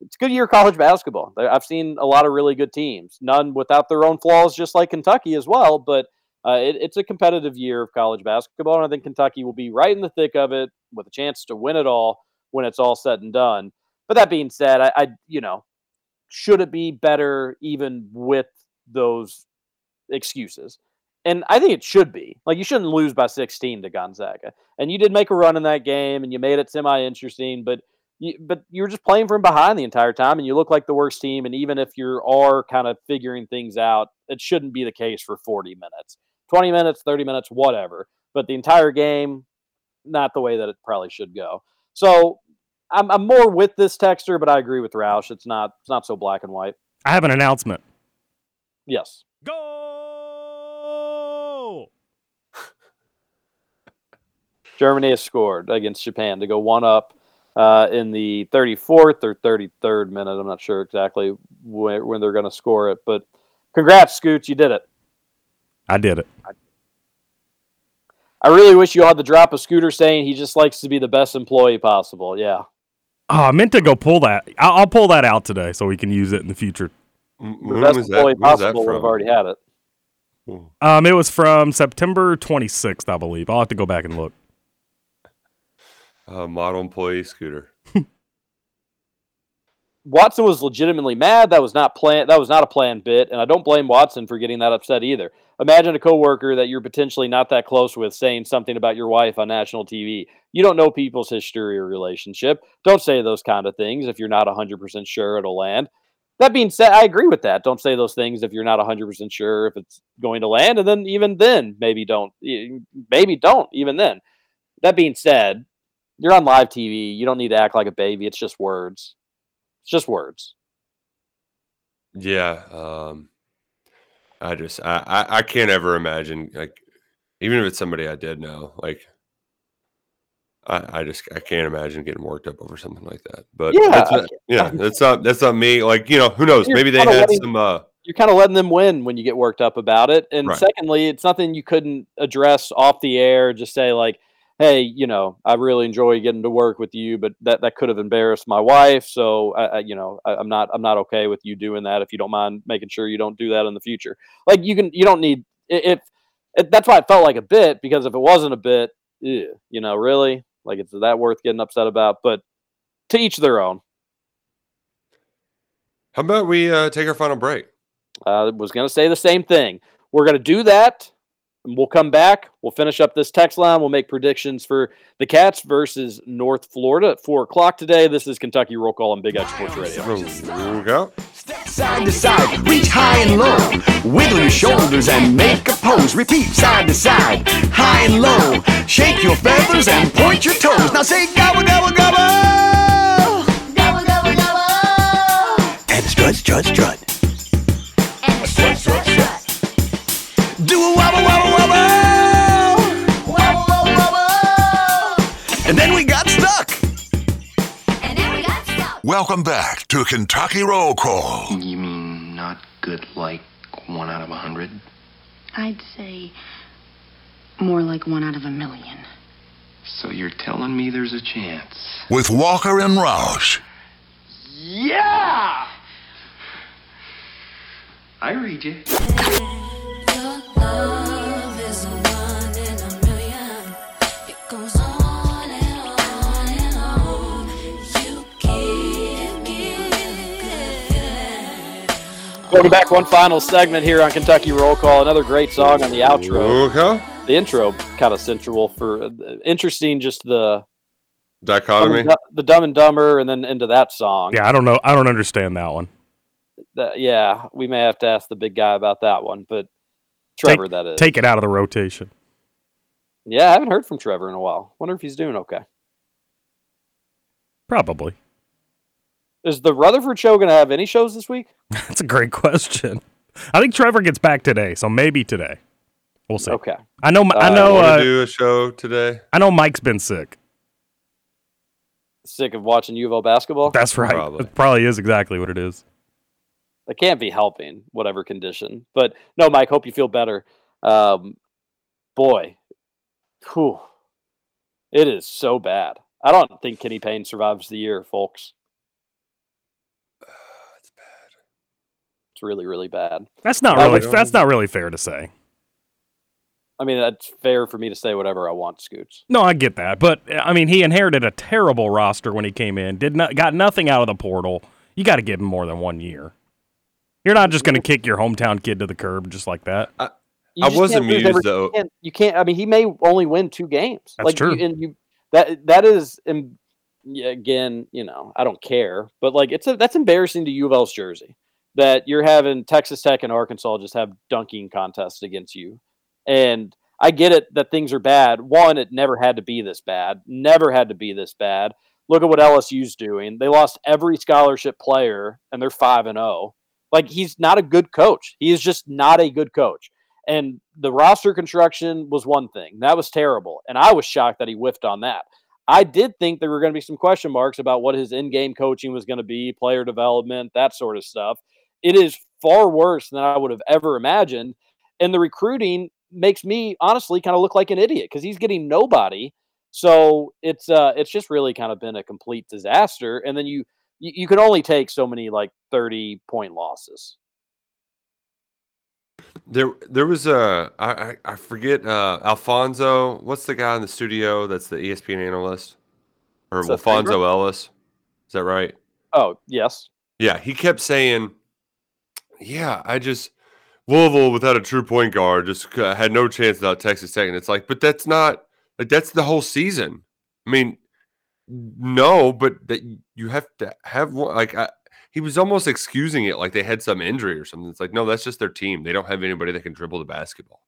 It's a good year of college basketball. I've seen a lot of really good teams, none without their own flaws, just like Kentucky as well. But it's a competitive year of college basketball, and I think Kentucky will be right in the thick of it with a chance to win it all when it's all said and done. But that being said, I should it be better even with those excuses? And I think it should be. Like, you shouldn't lose by 16 to Gonzaga. And you did make a run in that game, and you made it semi-interesting, but you were just playing from behind the entire time, and you look like the worst team. And even if you are kind of figuring things out, it shouldn't be the case for 40 minutes, 20 minutes, 30 minutes, whatever. But the entire game, not the way that it probably should go. So I'm more with this texter, but I agree with Roush. It's not so black and white. I have an announcement. Yes. Go! Germany has scored against Japan to go 1-up. In the 34th or 33rd minute. I'm not sure exactly when they're going to score it, but congrats, Scoots. You did it. I did it. I really wish you had to drop a Scooter saying he just likes to be the best employee possible. Yeah. Oh, I meant to go pull that. I'll pull that out today so we can use it in the future. The best employee possible would have already had it. It was from September 26th, I believe. I'll have to go back and look. Model employee scooter. Watson was legitimately mad. That was not a planned bit, and I don't blame Watson for getting that upset either. Imagine a coworker that you're potentially not that close with saying something about your wife on national TV. You don't know people's history or relationship. Don't say those kind of things if you're not 100% sure it'll land. That being said, I agree with that. Don't say those things if you're not 100% sure if it's going to land, and then even then, maybe don't even then. That being said, you're on live TV. You don't need to act like a baby. It's just words. It's just words. Yeah. I can't ever imagine, like, even if it's somebody I did know, like, I can't imagine getting worked up over something like that. But yeah, that's not me. Like, you know, who knows? Maybe they had some, you're kind of letting them win when you get worked up about it. And right. Secondly, it's nothing you couldn't address off the air. Just say like, hey, you know, I really enjoy getting to work with you, but that could have embarrassed my wife. So, I'm not okay with you doing that. If you don't mind making sure you don't do that in the future, like you don't need it. That's why it felt like a bit, because if it wasn't a bit, you know, really, like, it's that worth getting upset about, but to each their own. How about we take our final break? I was going to say the same thing. We're going to do that. We'll come back. We'll finish up this text line. We'll make predictions for the Cats versus North Florida at 4 o'clock today. This is Kentucky Roll Call on Big X Sports Radio. Here we go. Step side to side, reach high and low. Wiggle your shoulders and make a pose. Repeat side to side, high and low. Shake your feathers and point your toes. Now say gobble, gobble, gobble. Gobble, gobble, gobble. And strut, strut, strut. And strut, strut, strut. Do a wobble, wobble, wobble. Wobble, wobble, wobble. And then we got stuck. Welcome back to Kentucky Roll Call. You mean not good like 1 out of 100? I'd say more like 1 out of 1,000,000. So you're telling me there's a chance? With Walker and Roush. Yeah! I read you. Love is a 1 in a million. It goes on and on and on. You keep. Welcome back. One final segment here on Kentucky Roll Call. Another great song on the outro. Okay. The intro kind of sensual for interesting. Just the dichotomy, the Dumb and Dumber, and then into that song. Yeah, I don't know. I don't understand that one. Yeah, we may have to ask the big guy about that one, but. Trevor, that is. Take it out of the rotation. Yeah, I haven't heard from Trevor in a while. Wonder if he's doing okay. Probably. Is the Rutherford show going to have any shows this week? That's a great question. I think Trevor gets back today, so maybe today. We'll see. Okay. I know. Want to do a show today? I know Mike's been sick. Sick of watching U of O basketball? That's right. Probably is exactly what it is. It can't be helping whatever condition, but no, Mike, hope you feel better. Boy, whew, it is so bad. I don't think Kenny Payne survives the year, folks. It's bad. It's really, really bad. That's not really fair to say. I mean, that's fair for me to say whatever I want, Scoots. No, I get that, but I mean, he inherited a terrible roster when he came in. Got nothing out of the portal. You got to give him more than 1 year. You're not just going to kick your hometown kid to the curb just like that. I was amused, though. You can't. I mean, he may only win 2 games. That's true. Again, you know, I don't care. But, like, that's embarrassing to U of L's jersey that you're having Texas Tech and Arkansas just have dunking contests against you. And I get it that things are bad. One, it never had to be this bad. Never had to be this bad. Look at what LSU's doing. They lost every scholarship player, and they're 5-0. Like, he's not a good coach. He is just not a good coach. And the roster construction was one thing. That was terrible. And I was shocked that he whiffed on that. I did think there were going to be some question marks about what his in-game coaching was going to be, player development, that sort of stuff. It is far worse than I would have ever imagined. And the recruiting makes me, honestly, kind of look like an idiot because he's getting nobody. So it's just really kind of been a complete disaster. And then you can only take so many, like, 30-point losses. There was a I forget Alfonso. What's the guy in the studio that's the ESPN analyst? Or Alfonso Ellis? Is that right? Oh yes. Yeah, he kept saying, "Yeah, I just Louisville without a true point guard just had no chance without Texas Tech." And it's like, but that's not like that's the whole season. I mean, no, but that you have to have one like. He was almost excusing it like they had some injury or something. It's like, no, that's just their team. They don't have anybody that can dribble the basketball.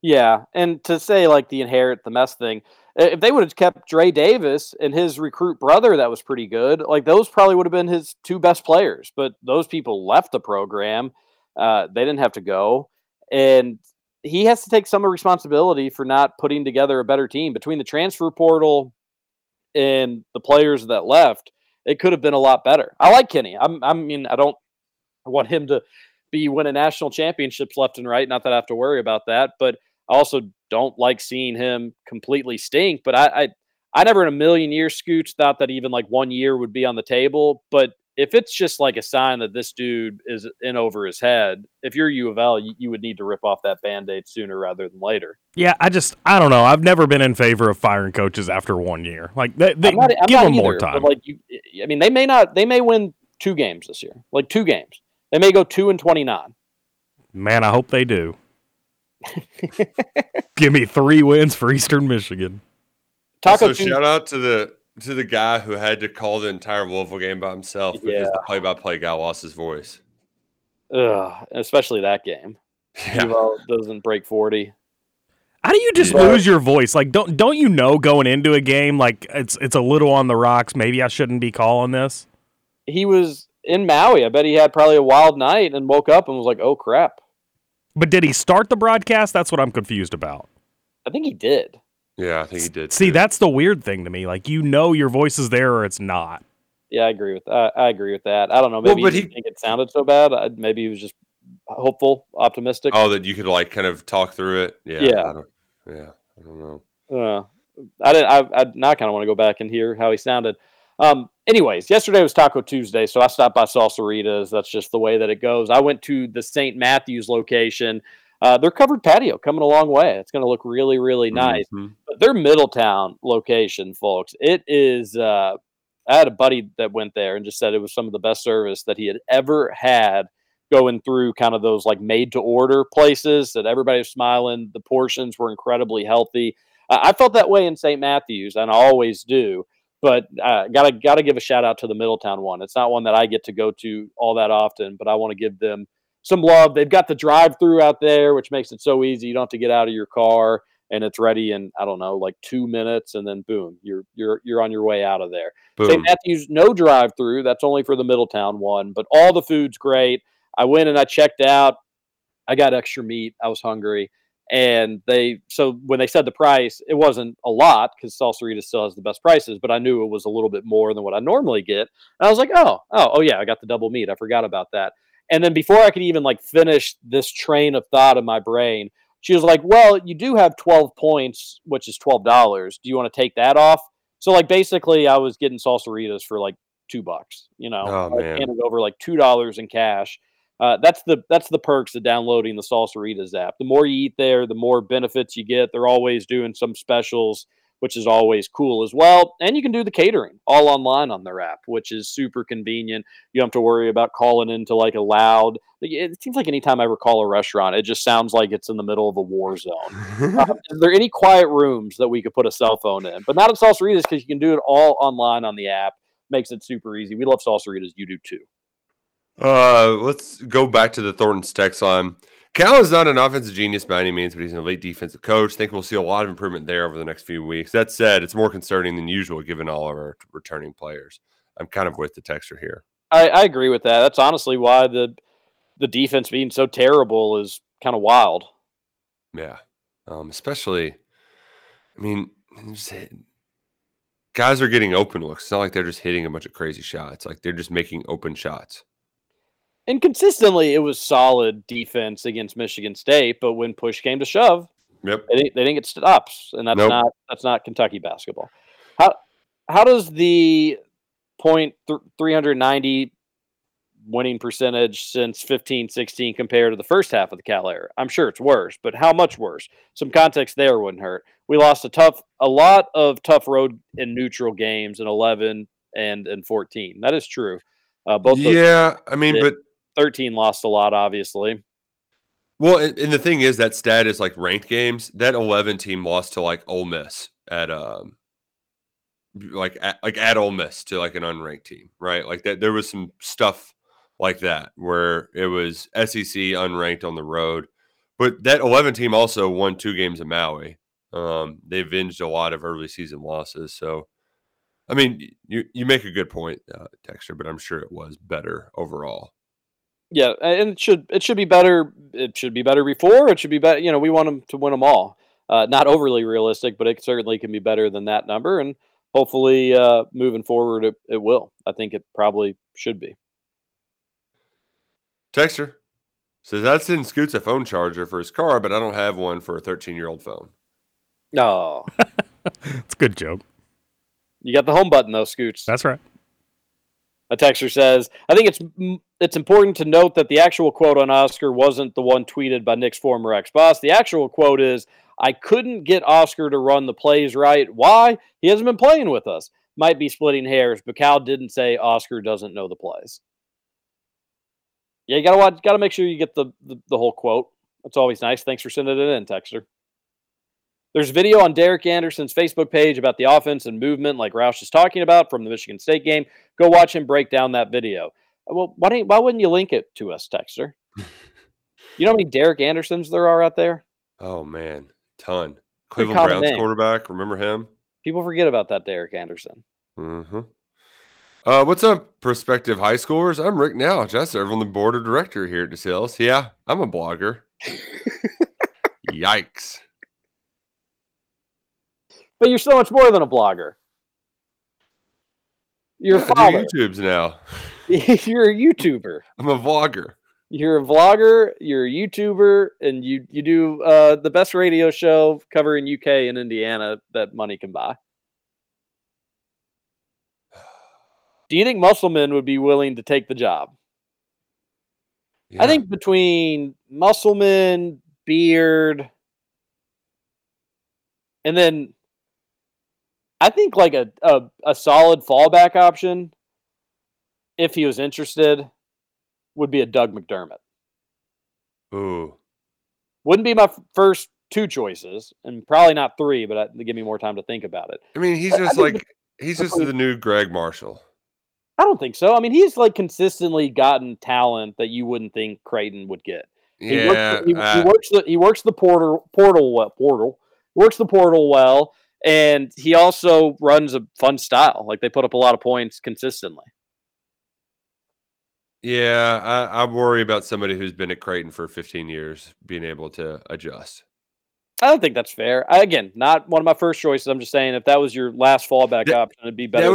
Yeah, and to say like the inherit the mess thing, if they would have kept Dre Davis and his recruit brother that was pretty good, like those probably would have been his two best players. But those people left the program. They didn't have to go. And he has to take some responsibility for not putting together a better team. Between the transfer portal and the players that left, it could have been a lot better. I like Kenny. I mean, I don't want him to be winning national championships left and right. Not that I have to worry about that, but I also don't like seeing him completely stink. But I never in a million years, Scooch, thought that even like 1 year would be on the table. But if it's just like a sign that this dude is in over his head, if you're U of L, you would need to rip off that Band-Aid sooner rather than later. Yeah, I don't know. I've never been in favor of firing coaches after 1 year. Like, I'm give them more time. Like, they may not. They may win 2 games this year. Like 2 games, they may go 2-29. Man, I hope they do. Give me 3 wins for Eastern Michigan. So shout out to the guy who had to call the entire Louisville game by himself because the play-by-play guy lost his voice. Ugh, especially that game. Yeah. UL doesn't break 40. How do you just lose your voice? Like, don't you know going into a game, like, it's a little on the rocks, maybe I shouldn't be calling this? He was in Maui. I bet he had probably a wild night and woke up and was like, oh, crap. But did he start the broadcast? That's what I'm confused about. I think he did. Yeah, I think he did. See, that's the weird thing to me. Like, you know your voice is there or it's not. Yeah, I agree with that. I don't know. Maybe he didn't think it sounded so bad. Maybe he was just hopeful, optimistic. Oh, that you could, like, kind of talk through it? Yeah. I don't know. I now kind of want to go back and hear how he sounded. Anyways, yesterday was Taco Tuesday, so I stopped by Salsarita's. That's just the way that it goes. I went to the St. Matthew's location. Their covered patio coming a long way. It's going to look really, really nice. Mm-hmm. But their Middletown location, folks, it is I had a buddy that went there and just said it was some of the best service that he had ever had going through kind of those like made-to-order places that everybody was smiling. The portions were incredibly healthy. I felt that way in St. Matthew's, and I always do. But gotta give a shout-out to the Middletown one. It's not one that I get to go to all that often, but I want to give them some love. They've got the drive-through out there, which makes it so easy. You don't have to get out of your car, and it's ready in, I don't know, like 2 minutes, and then boom, you're on your way out of there. St. Matthew's, no drive-through. That's only for the Middletown one, but all the food's great. I went and I checked out. I got extra meat. I was hungry, and so when they said the price, it wasn't a lot because Salsarita still has the best prices, but I knew it was a little bit more than what I normally get. And I was like, oh yeah, I got the double meat. I forgot about that. And then before I could even like finish this train of thought in my brain, she was like, well, you do have 12 points, which is $12. Do you want to take that off? So like basically I was getting Salsarita's for like $2, you know, handed over like $2 in cash. That's the perks of downloading the Salsarita's app. The more you eat there, the more benefits you get. They're always doing some specials, which is always cool as well. And you can do the catering all online on their app, which is super convenient. You don't have to worry about calling into like a loud. It seems like anytime I ever call a restaurant, it just sounds like it's in the middle of a war zone. Is there any quiet rooms that we could put a cell phone in? But not at Salsarita's because you can do it all online on the app. Makes it super easy. We love Salsarita's. You do too. Let's go back to the Thornton's text line. Cal is not an offensive genius by any means, but he's an elite defensive coach. I think we'll see a lot of improvement there over the next few weeks. That said, it's more concerning than usual given all of our returning players. I'm kind of with the texter here. I agree with that. That's honestly why the defense being so terrible is kind of wild. Yeah. Especially, I mean, guys are getting open looks. It's not like they're just hitting a bunch of crazy shots. Like they're just making open shots. And consistently, it was solid defense against Michigan State, but when push came to shove, they didn't get stops, and that's not Kentucky basketball. How does the 390 winning percentage since 15-16 compared to the first half of the Cal era. I'm sure it's worse, but how much worse? Some context there wouldn't hurt. We lost a lot of tough road and neutral games in 11 and 14. That is true. But 13 lost a lot, obviously. Well, and the thing is, that stat is like ranked games. That 11 team lost to like Ole Miss at Ole Miss to like an unranked team, right? Like that, there was some stuff like that where it was SEC unranked on the road. But that 11 team also won 2 games in Maui. They avenged a lot of early season losses. So, I mean, you make a good point, Texter, but I'm sure it was better overall. Yeah, and it should be better. It should be better before. It should be better. You know, we want them to win them all. Not overly realistic, but it certainly can be better than that number. And hopefully, moving forward, it will. I think it probably should be. Texter says, I sent Scoots a phone charger for his car, but I don't have one for a 13-year-old phone. No, oh. It's a good joke. You got the home button though, Scoots. That's right. A texter says, I think it's important to note that the actual quote on Oscar wasn't the one tweeted by Nick's former ex-boss. The actual quote is, I couldn't get Oscar to run the plays right. Why? He hasn't been playing with us. Might be splitting hairs, but Cal didn't say Oscar doesn't know the plays. Yeah, you gotta make sure you get the whole quote. That's always nice. Thanks for sending it in, texter. There's video on Derek Anderson's Facebook page about the offense and movement like Roush is talking about from the Michigan State game. Go watch him break down that video. Well, why wouldn't you link it to us, Texter? You know how many Derek Andersons there are out there? Oh, man. Ton. Cleveland Browns name. Quarterback. Remember him? People forget about that Derek Anderson. Mm-hmm. What's up, prospective high schoolers? I'm Rick Nouch. I serve on the board of director here at DeSales. Yeah, I'm a blogger. Yikes. But you're so much more than a blogger. You're a father. YouTubes now. You're a YouTuber. I'm a vlogger. You're a vlogger, you're a YouTuber, and you do the best radio show covering UK and Indiana that money can buy. Do you think Musselman would be willing to take the job? Yeah. I think between Musselman, Beard, and then I think like a solid fallback option, if he was interested, would be a Doug McDermott. Ooh. Wouldn't be my first 2 choices, and probably not 3, but give me more time to think about it. I mean, he's just the new Greg Marshall. I don't think so. I mean, he's like consistently gotten talent that you wouldn't think Creighton would get. Yeah. He works the portal well. And he also runs a fun style. Like, they put up a lot of points consistently. Yeah, I worry about somebody who's been at Creighton for 15 years being able to adjust. I don't think that's fair. Not one of my first choices. I'm just saying if that was your last fallback option, it'd be better. That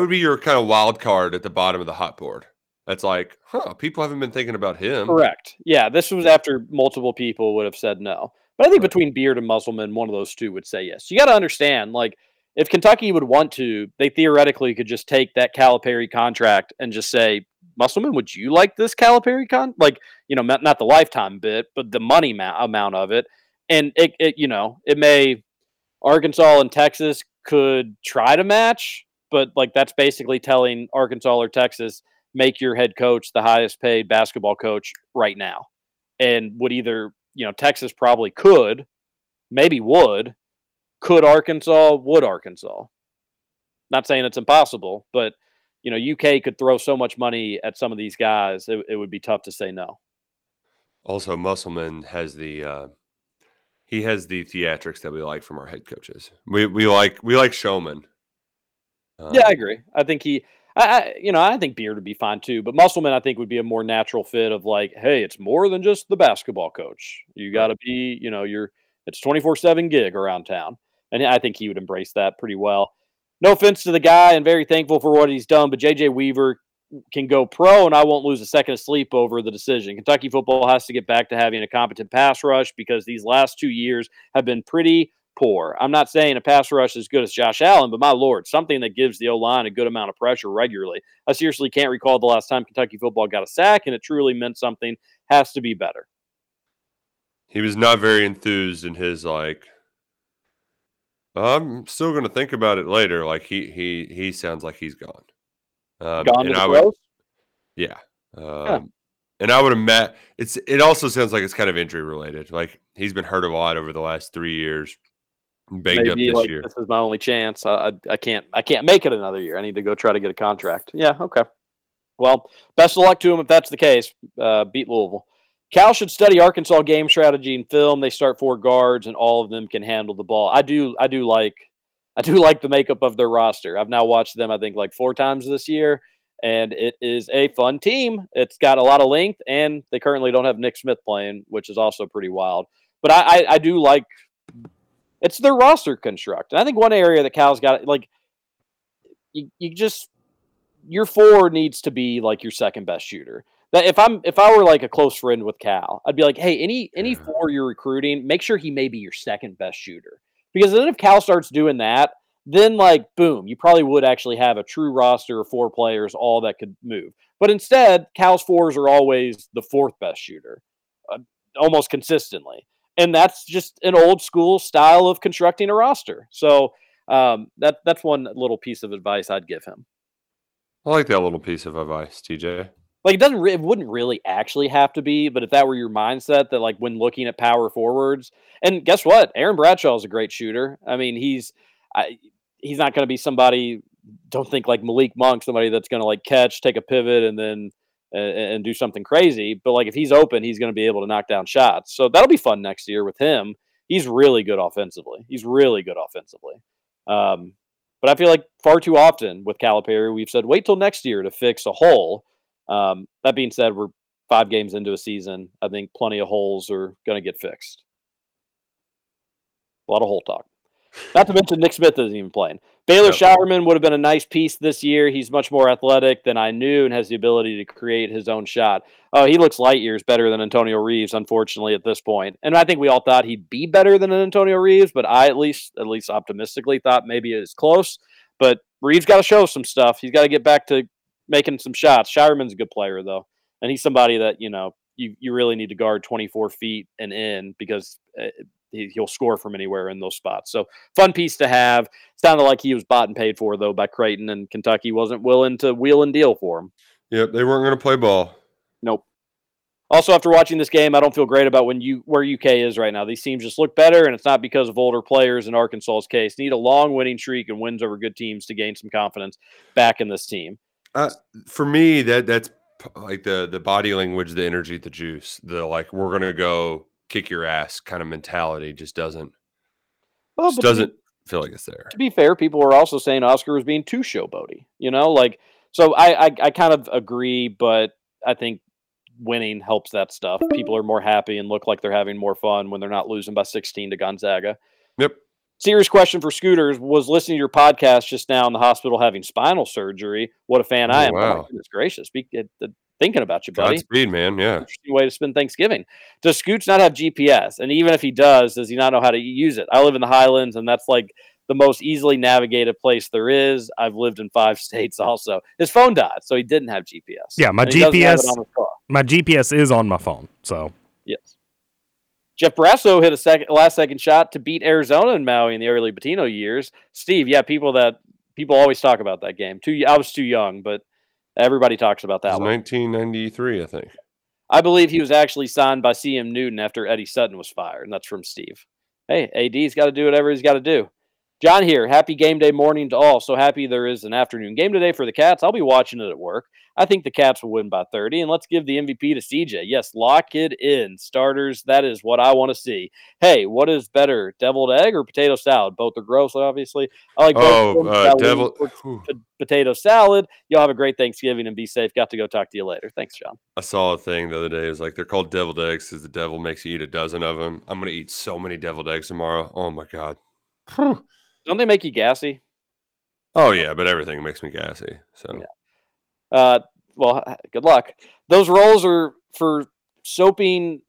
would be your kind of wild card at the bottom of the hot board. That's like, people haven't been thinking about him. Correct. Yeah, this was after multiple people would have said no. But I think between Beard and Musselman, one of those two would say yes. You got to understand, like, if Kentucky would want to, they theoretically could just take that Calipari contract and just say, Musselman, would you like this Calipari contract? Like, you know, not the lifetime bit, but the money amount of it. And, Arkansas and Texas could try to match, but, like, that's basically telling Arkansas or Texas, make your head coach the highest paid basketball coach right now. And would either... You know, Texas probably could, maybe would. Would Arkansas? Not saying it's impossible, but, you know, UK could throw so much money at some of these guys, it would be tough to say no. Also, Musselman has the theatrics that we like from our head coaches. We like Showman. Yeah, I agree. I think I think Beard would be fine too, but Musselman, I think, would be a more natural fit of like, hey, it's more than just the basketball coach. You got to be, you know, it's 24/7 gig around town. And I think he would embrace that pretty well. No offense to the guy and very thankful for what he's done, but JJ Weaver can go pro and I won't lose a second of sleep over the decision. Kentucky football has to get back to having a competent pass rush because these last 2 years have been pretty poor. I'm not saying a pass rush is as good as Josh Allen, but my Lord, something that gives the O-line a good amount of pressure regularly. I seriously can't recall the last time Kentucky football got a sack, and it truly meant something. Has to be better. He was not very enthused in his, like, I'm still going to think about it later. Like, he sounds like he's gone. Gone to the pros? Yeah. Yeah. And I would imagine it also sounds like it's kind of injury related. Like, he's been hurt a lot over the last 3 years. Banged up this year. This is my only chance. I can't make it another year. I need to go try to get a contract. Yeah. Okay. Well, best of luck to him if that's the case. Beat Louisville. Cal should study Arkansas game strategy and film. They start four guards, and all of them can handle the ball. I do like the makeup of their roster. I've now watched them, I think, like 4 times this year, and it is a fun team. It's got a lot of length, and they currently don't have Nick Smith playing, which is also pretty wild. But I do like – it's their roster construct. And I think one area that Cal's got – like, you just – your four needs to be, like, your second-best shooter. That if I were like a close friend with Cal, I'd be like, hey, any four you're recruiting, make sure he may be your second-best shooter. Because then if Cal starts doing that, then, like, boom, you probably would actually have a true roster of 4 players, all that could move. But instead, Cal's fours are always the fourth-best shooter, almost consistently. And that's just an old-school style of constructing a roster. So that's one little piece of advice I'd give him. I like that little piece of advice, TJ. Like, it wouldn't really actually have to be, but if that were your mindset, that, like, when looking at power forwards, and guess what? Aaron Bradshaw is a great shooter. I mean, he's not going to be somebody, don't think like Malik Monk, somebody that's going to, like, catch, take a pivot, and then and do something crazy. But, like, if he's open, he's going to be able to knock down shots. So that'll be fun next year with him. He's really good offensively. But I feel like far too often with Calipari, we've said, wait till next year to fix a hole. That being said, we're 5 games into a season. I think plenty of holes are going to get fixed. A lot of hole talk. Not to mention Nick Smith isn't even playing. Baylor Showerman would have been a nice piece this year. He's much more athletic than I knew and has the ability to create his own shot. Oh, he looks light years better than Antonio Reeves, unfortunately, at this point. And I think we all thought he'd be better than Antonio Reeves, but I at least optimistically thought maybe it was close. But Reeves got to show some stuff. He's got to get back to making some shots. Shireman's a good player, though. And he's somebody that, you know, you really need to guard 24 feet and in because he'll score from anywhere in those spots. So, fun piece to have. Sounded like he was bought and paid for, though, by Creighton, and Kentucky wasn't willing to wheel and deal for him. Yep, they weren't going to play ball. Nope. Also, after watching this game, I don't feel great about where UK is right now. These teams just look better, and it's not because of older players in Arkansas's case. Need a long winning streak and wins over good teams to gain some confidence back in this team. For me, that's like the body language, the energy, the juice, the, like, we're gonna go kick your ass kind of mentality just doesn't feel like it's there. To be fair, people were also saying Oscar was being too showboaty, you know, like, so I kind of agree, but I think winning helps that stuff. People are more happy and look like they're having more fun when they're not losing by 16 to Gonzaga. Yep. Serious question for Scooters. Was listening to your podcast just now in the hospital having spinal surgery. What a fan I am. Wow. Oh, my goodness gracious. Thinking about you, buddy. Godspeed, man. Yeah. Interesting way to spend Thanksgiving. Does Scoots not have GPS? And even if he does he not know how to use it? I live in the Highlands, and that's like the most easily navigated place there is. I've lived in 5 states also. His phone died, so he didn't have GPS. Yeah, my GPS is on my phone. So yes. Jeff Brasso hit a last second shot to beat Arizona and Maui in the early Bettino years. Steve, yeah, people always talk about that game. I was too young, but everybody talks about that one. 1993, I think. I believe he was actually signed by CM Newton after Eddie Sutton was fired, and that's from Steve. Hey, AD's got to do whatever he's got to do. John here. Happy game day morning to all. So happy there is an afternoon game today for the Cats. I'll be watching it at work. I think the Cats will win by 30, and let's give the MVP to CJ. Yes, lock it in. Starters, that is what I want to see. Hey, what is better, deviled egg or potato salad? Both are gross, obviously. I like both. Potato salad. Y'all have a great Thanksgiving and be safe. Got to go talk to you later. Thanks, John. I saw a thing the other day. It was like, they're called deviled eggs because the devil makes you eat 12 of them. I'm going to eat so many deviled eggs tomorrow. Oh, my God. Don't they make you gassy? Oh, yeah, but everything makes me gassy. So, yeah. Well, good luck. Those rolls are for sopping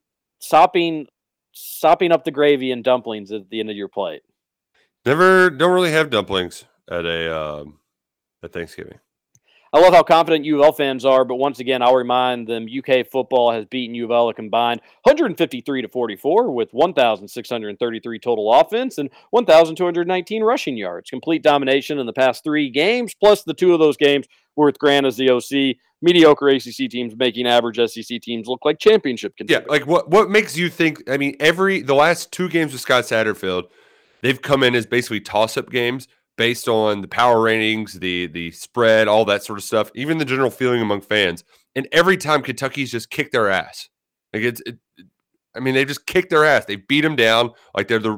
up the gravy and dumplings at the end of your plate. Don't really have dumplings at Thanksgiving. I love how confident U of L fans are, but once again, I'll remind them UK football has beaten U of L a combined 153-44 with 1,633 total offense and 1,219 rushing yards. Complete domination in the past three games, plus the two of those games were with Grant as the OC. Mediocre ACC teams making average SEC teams look like championship contenders. Yeah, like what makes you think, I mean, the last two games with Scott Satterfield, they've come in as basically toss-up games, based on the power ratings, the spread, all that sort of stuff, even the general feeling among fans. And every time Kentucky's just kicked their ass. Like they just kicked their ass. They beat them down like they're the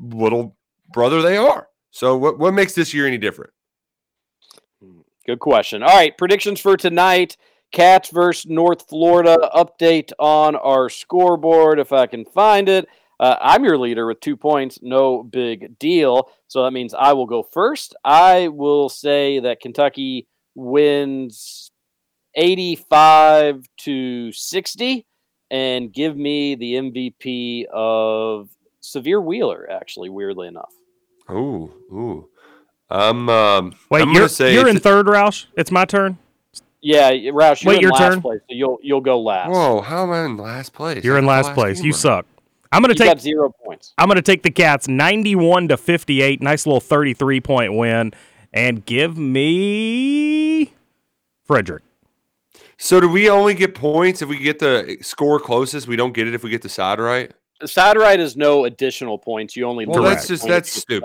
little brother they are. So what makes this year any different? Good question. All right, predictions for tonight. Cats versus North Florida. Update on our scoreboard, if I can find it. I'm your leader with 2 points, no big deal. So that means I will go first. I will say that Kentucky wins 85-60 and give me the MVP of Severe Wheeler, actually, weirdly enough. Ooh. I'm going to say... You're in third, Roush? It's my turn? Yeah, Roush, you're in last place. So you'll go last. Whoa, how am I in last place? You're in last place. You suck. I'm going to take 0 points. I'm going to take the Cats 91-58. Nice little 33-point win, and give me Frederick. So do we only get points if we get the score closest? We don't get it if we get the side right. The side right is no additional points. You only that's stupid.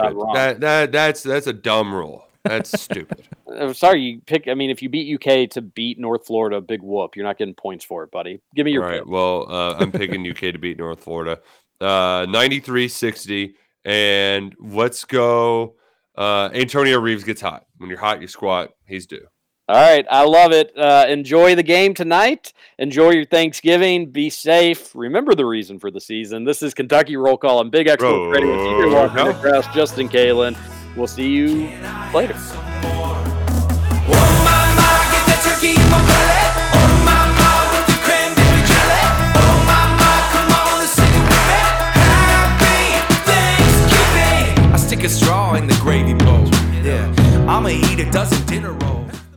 That's a dumb rule. That's stupid. I'm sorry. If you beat UK to beat North Florida, big whoop. You're not getting points for it, buddy. Give me your pick. Well, I'm picking UK to beat North Florida. 93-60. And let's go. Antonio Reeves gets hot. When you're hot, you squat. He's due. All right. I love it. Enjoy the game tonight. Enjoy your Thanksgiving. Be safe. Remember the reason for the season. This is Kentucky Roll Call on Big X Sports Radio with TJ Walker, Nick Roush, Justin Kalen. We'll see you later. I stick a straw in the gravy bowl. Yeah, I'ma eat a dozen dinner rolls.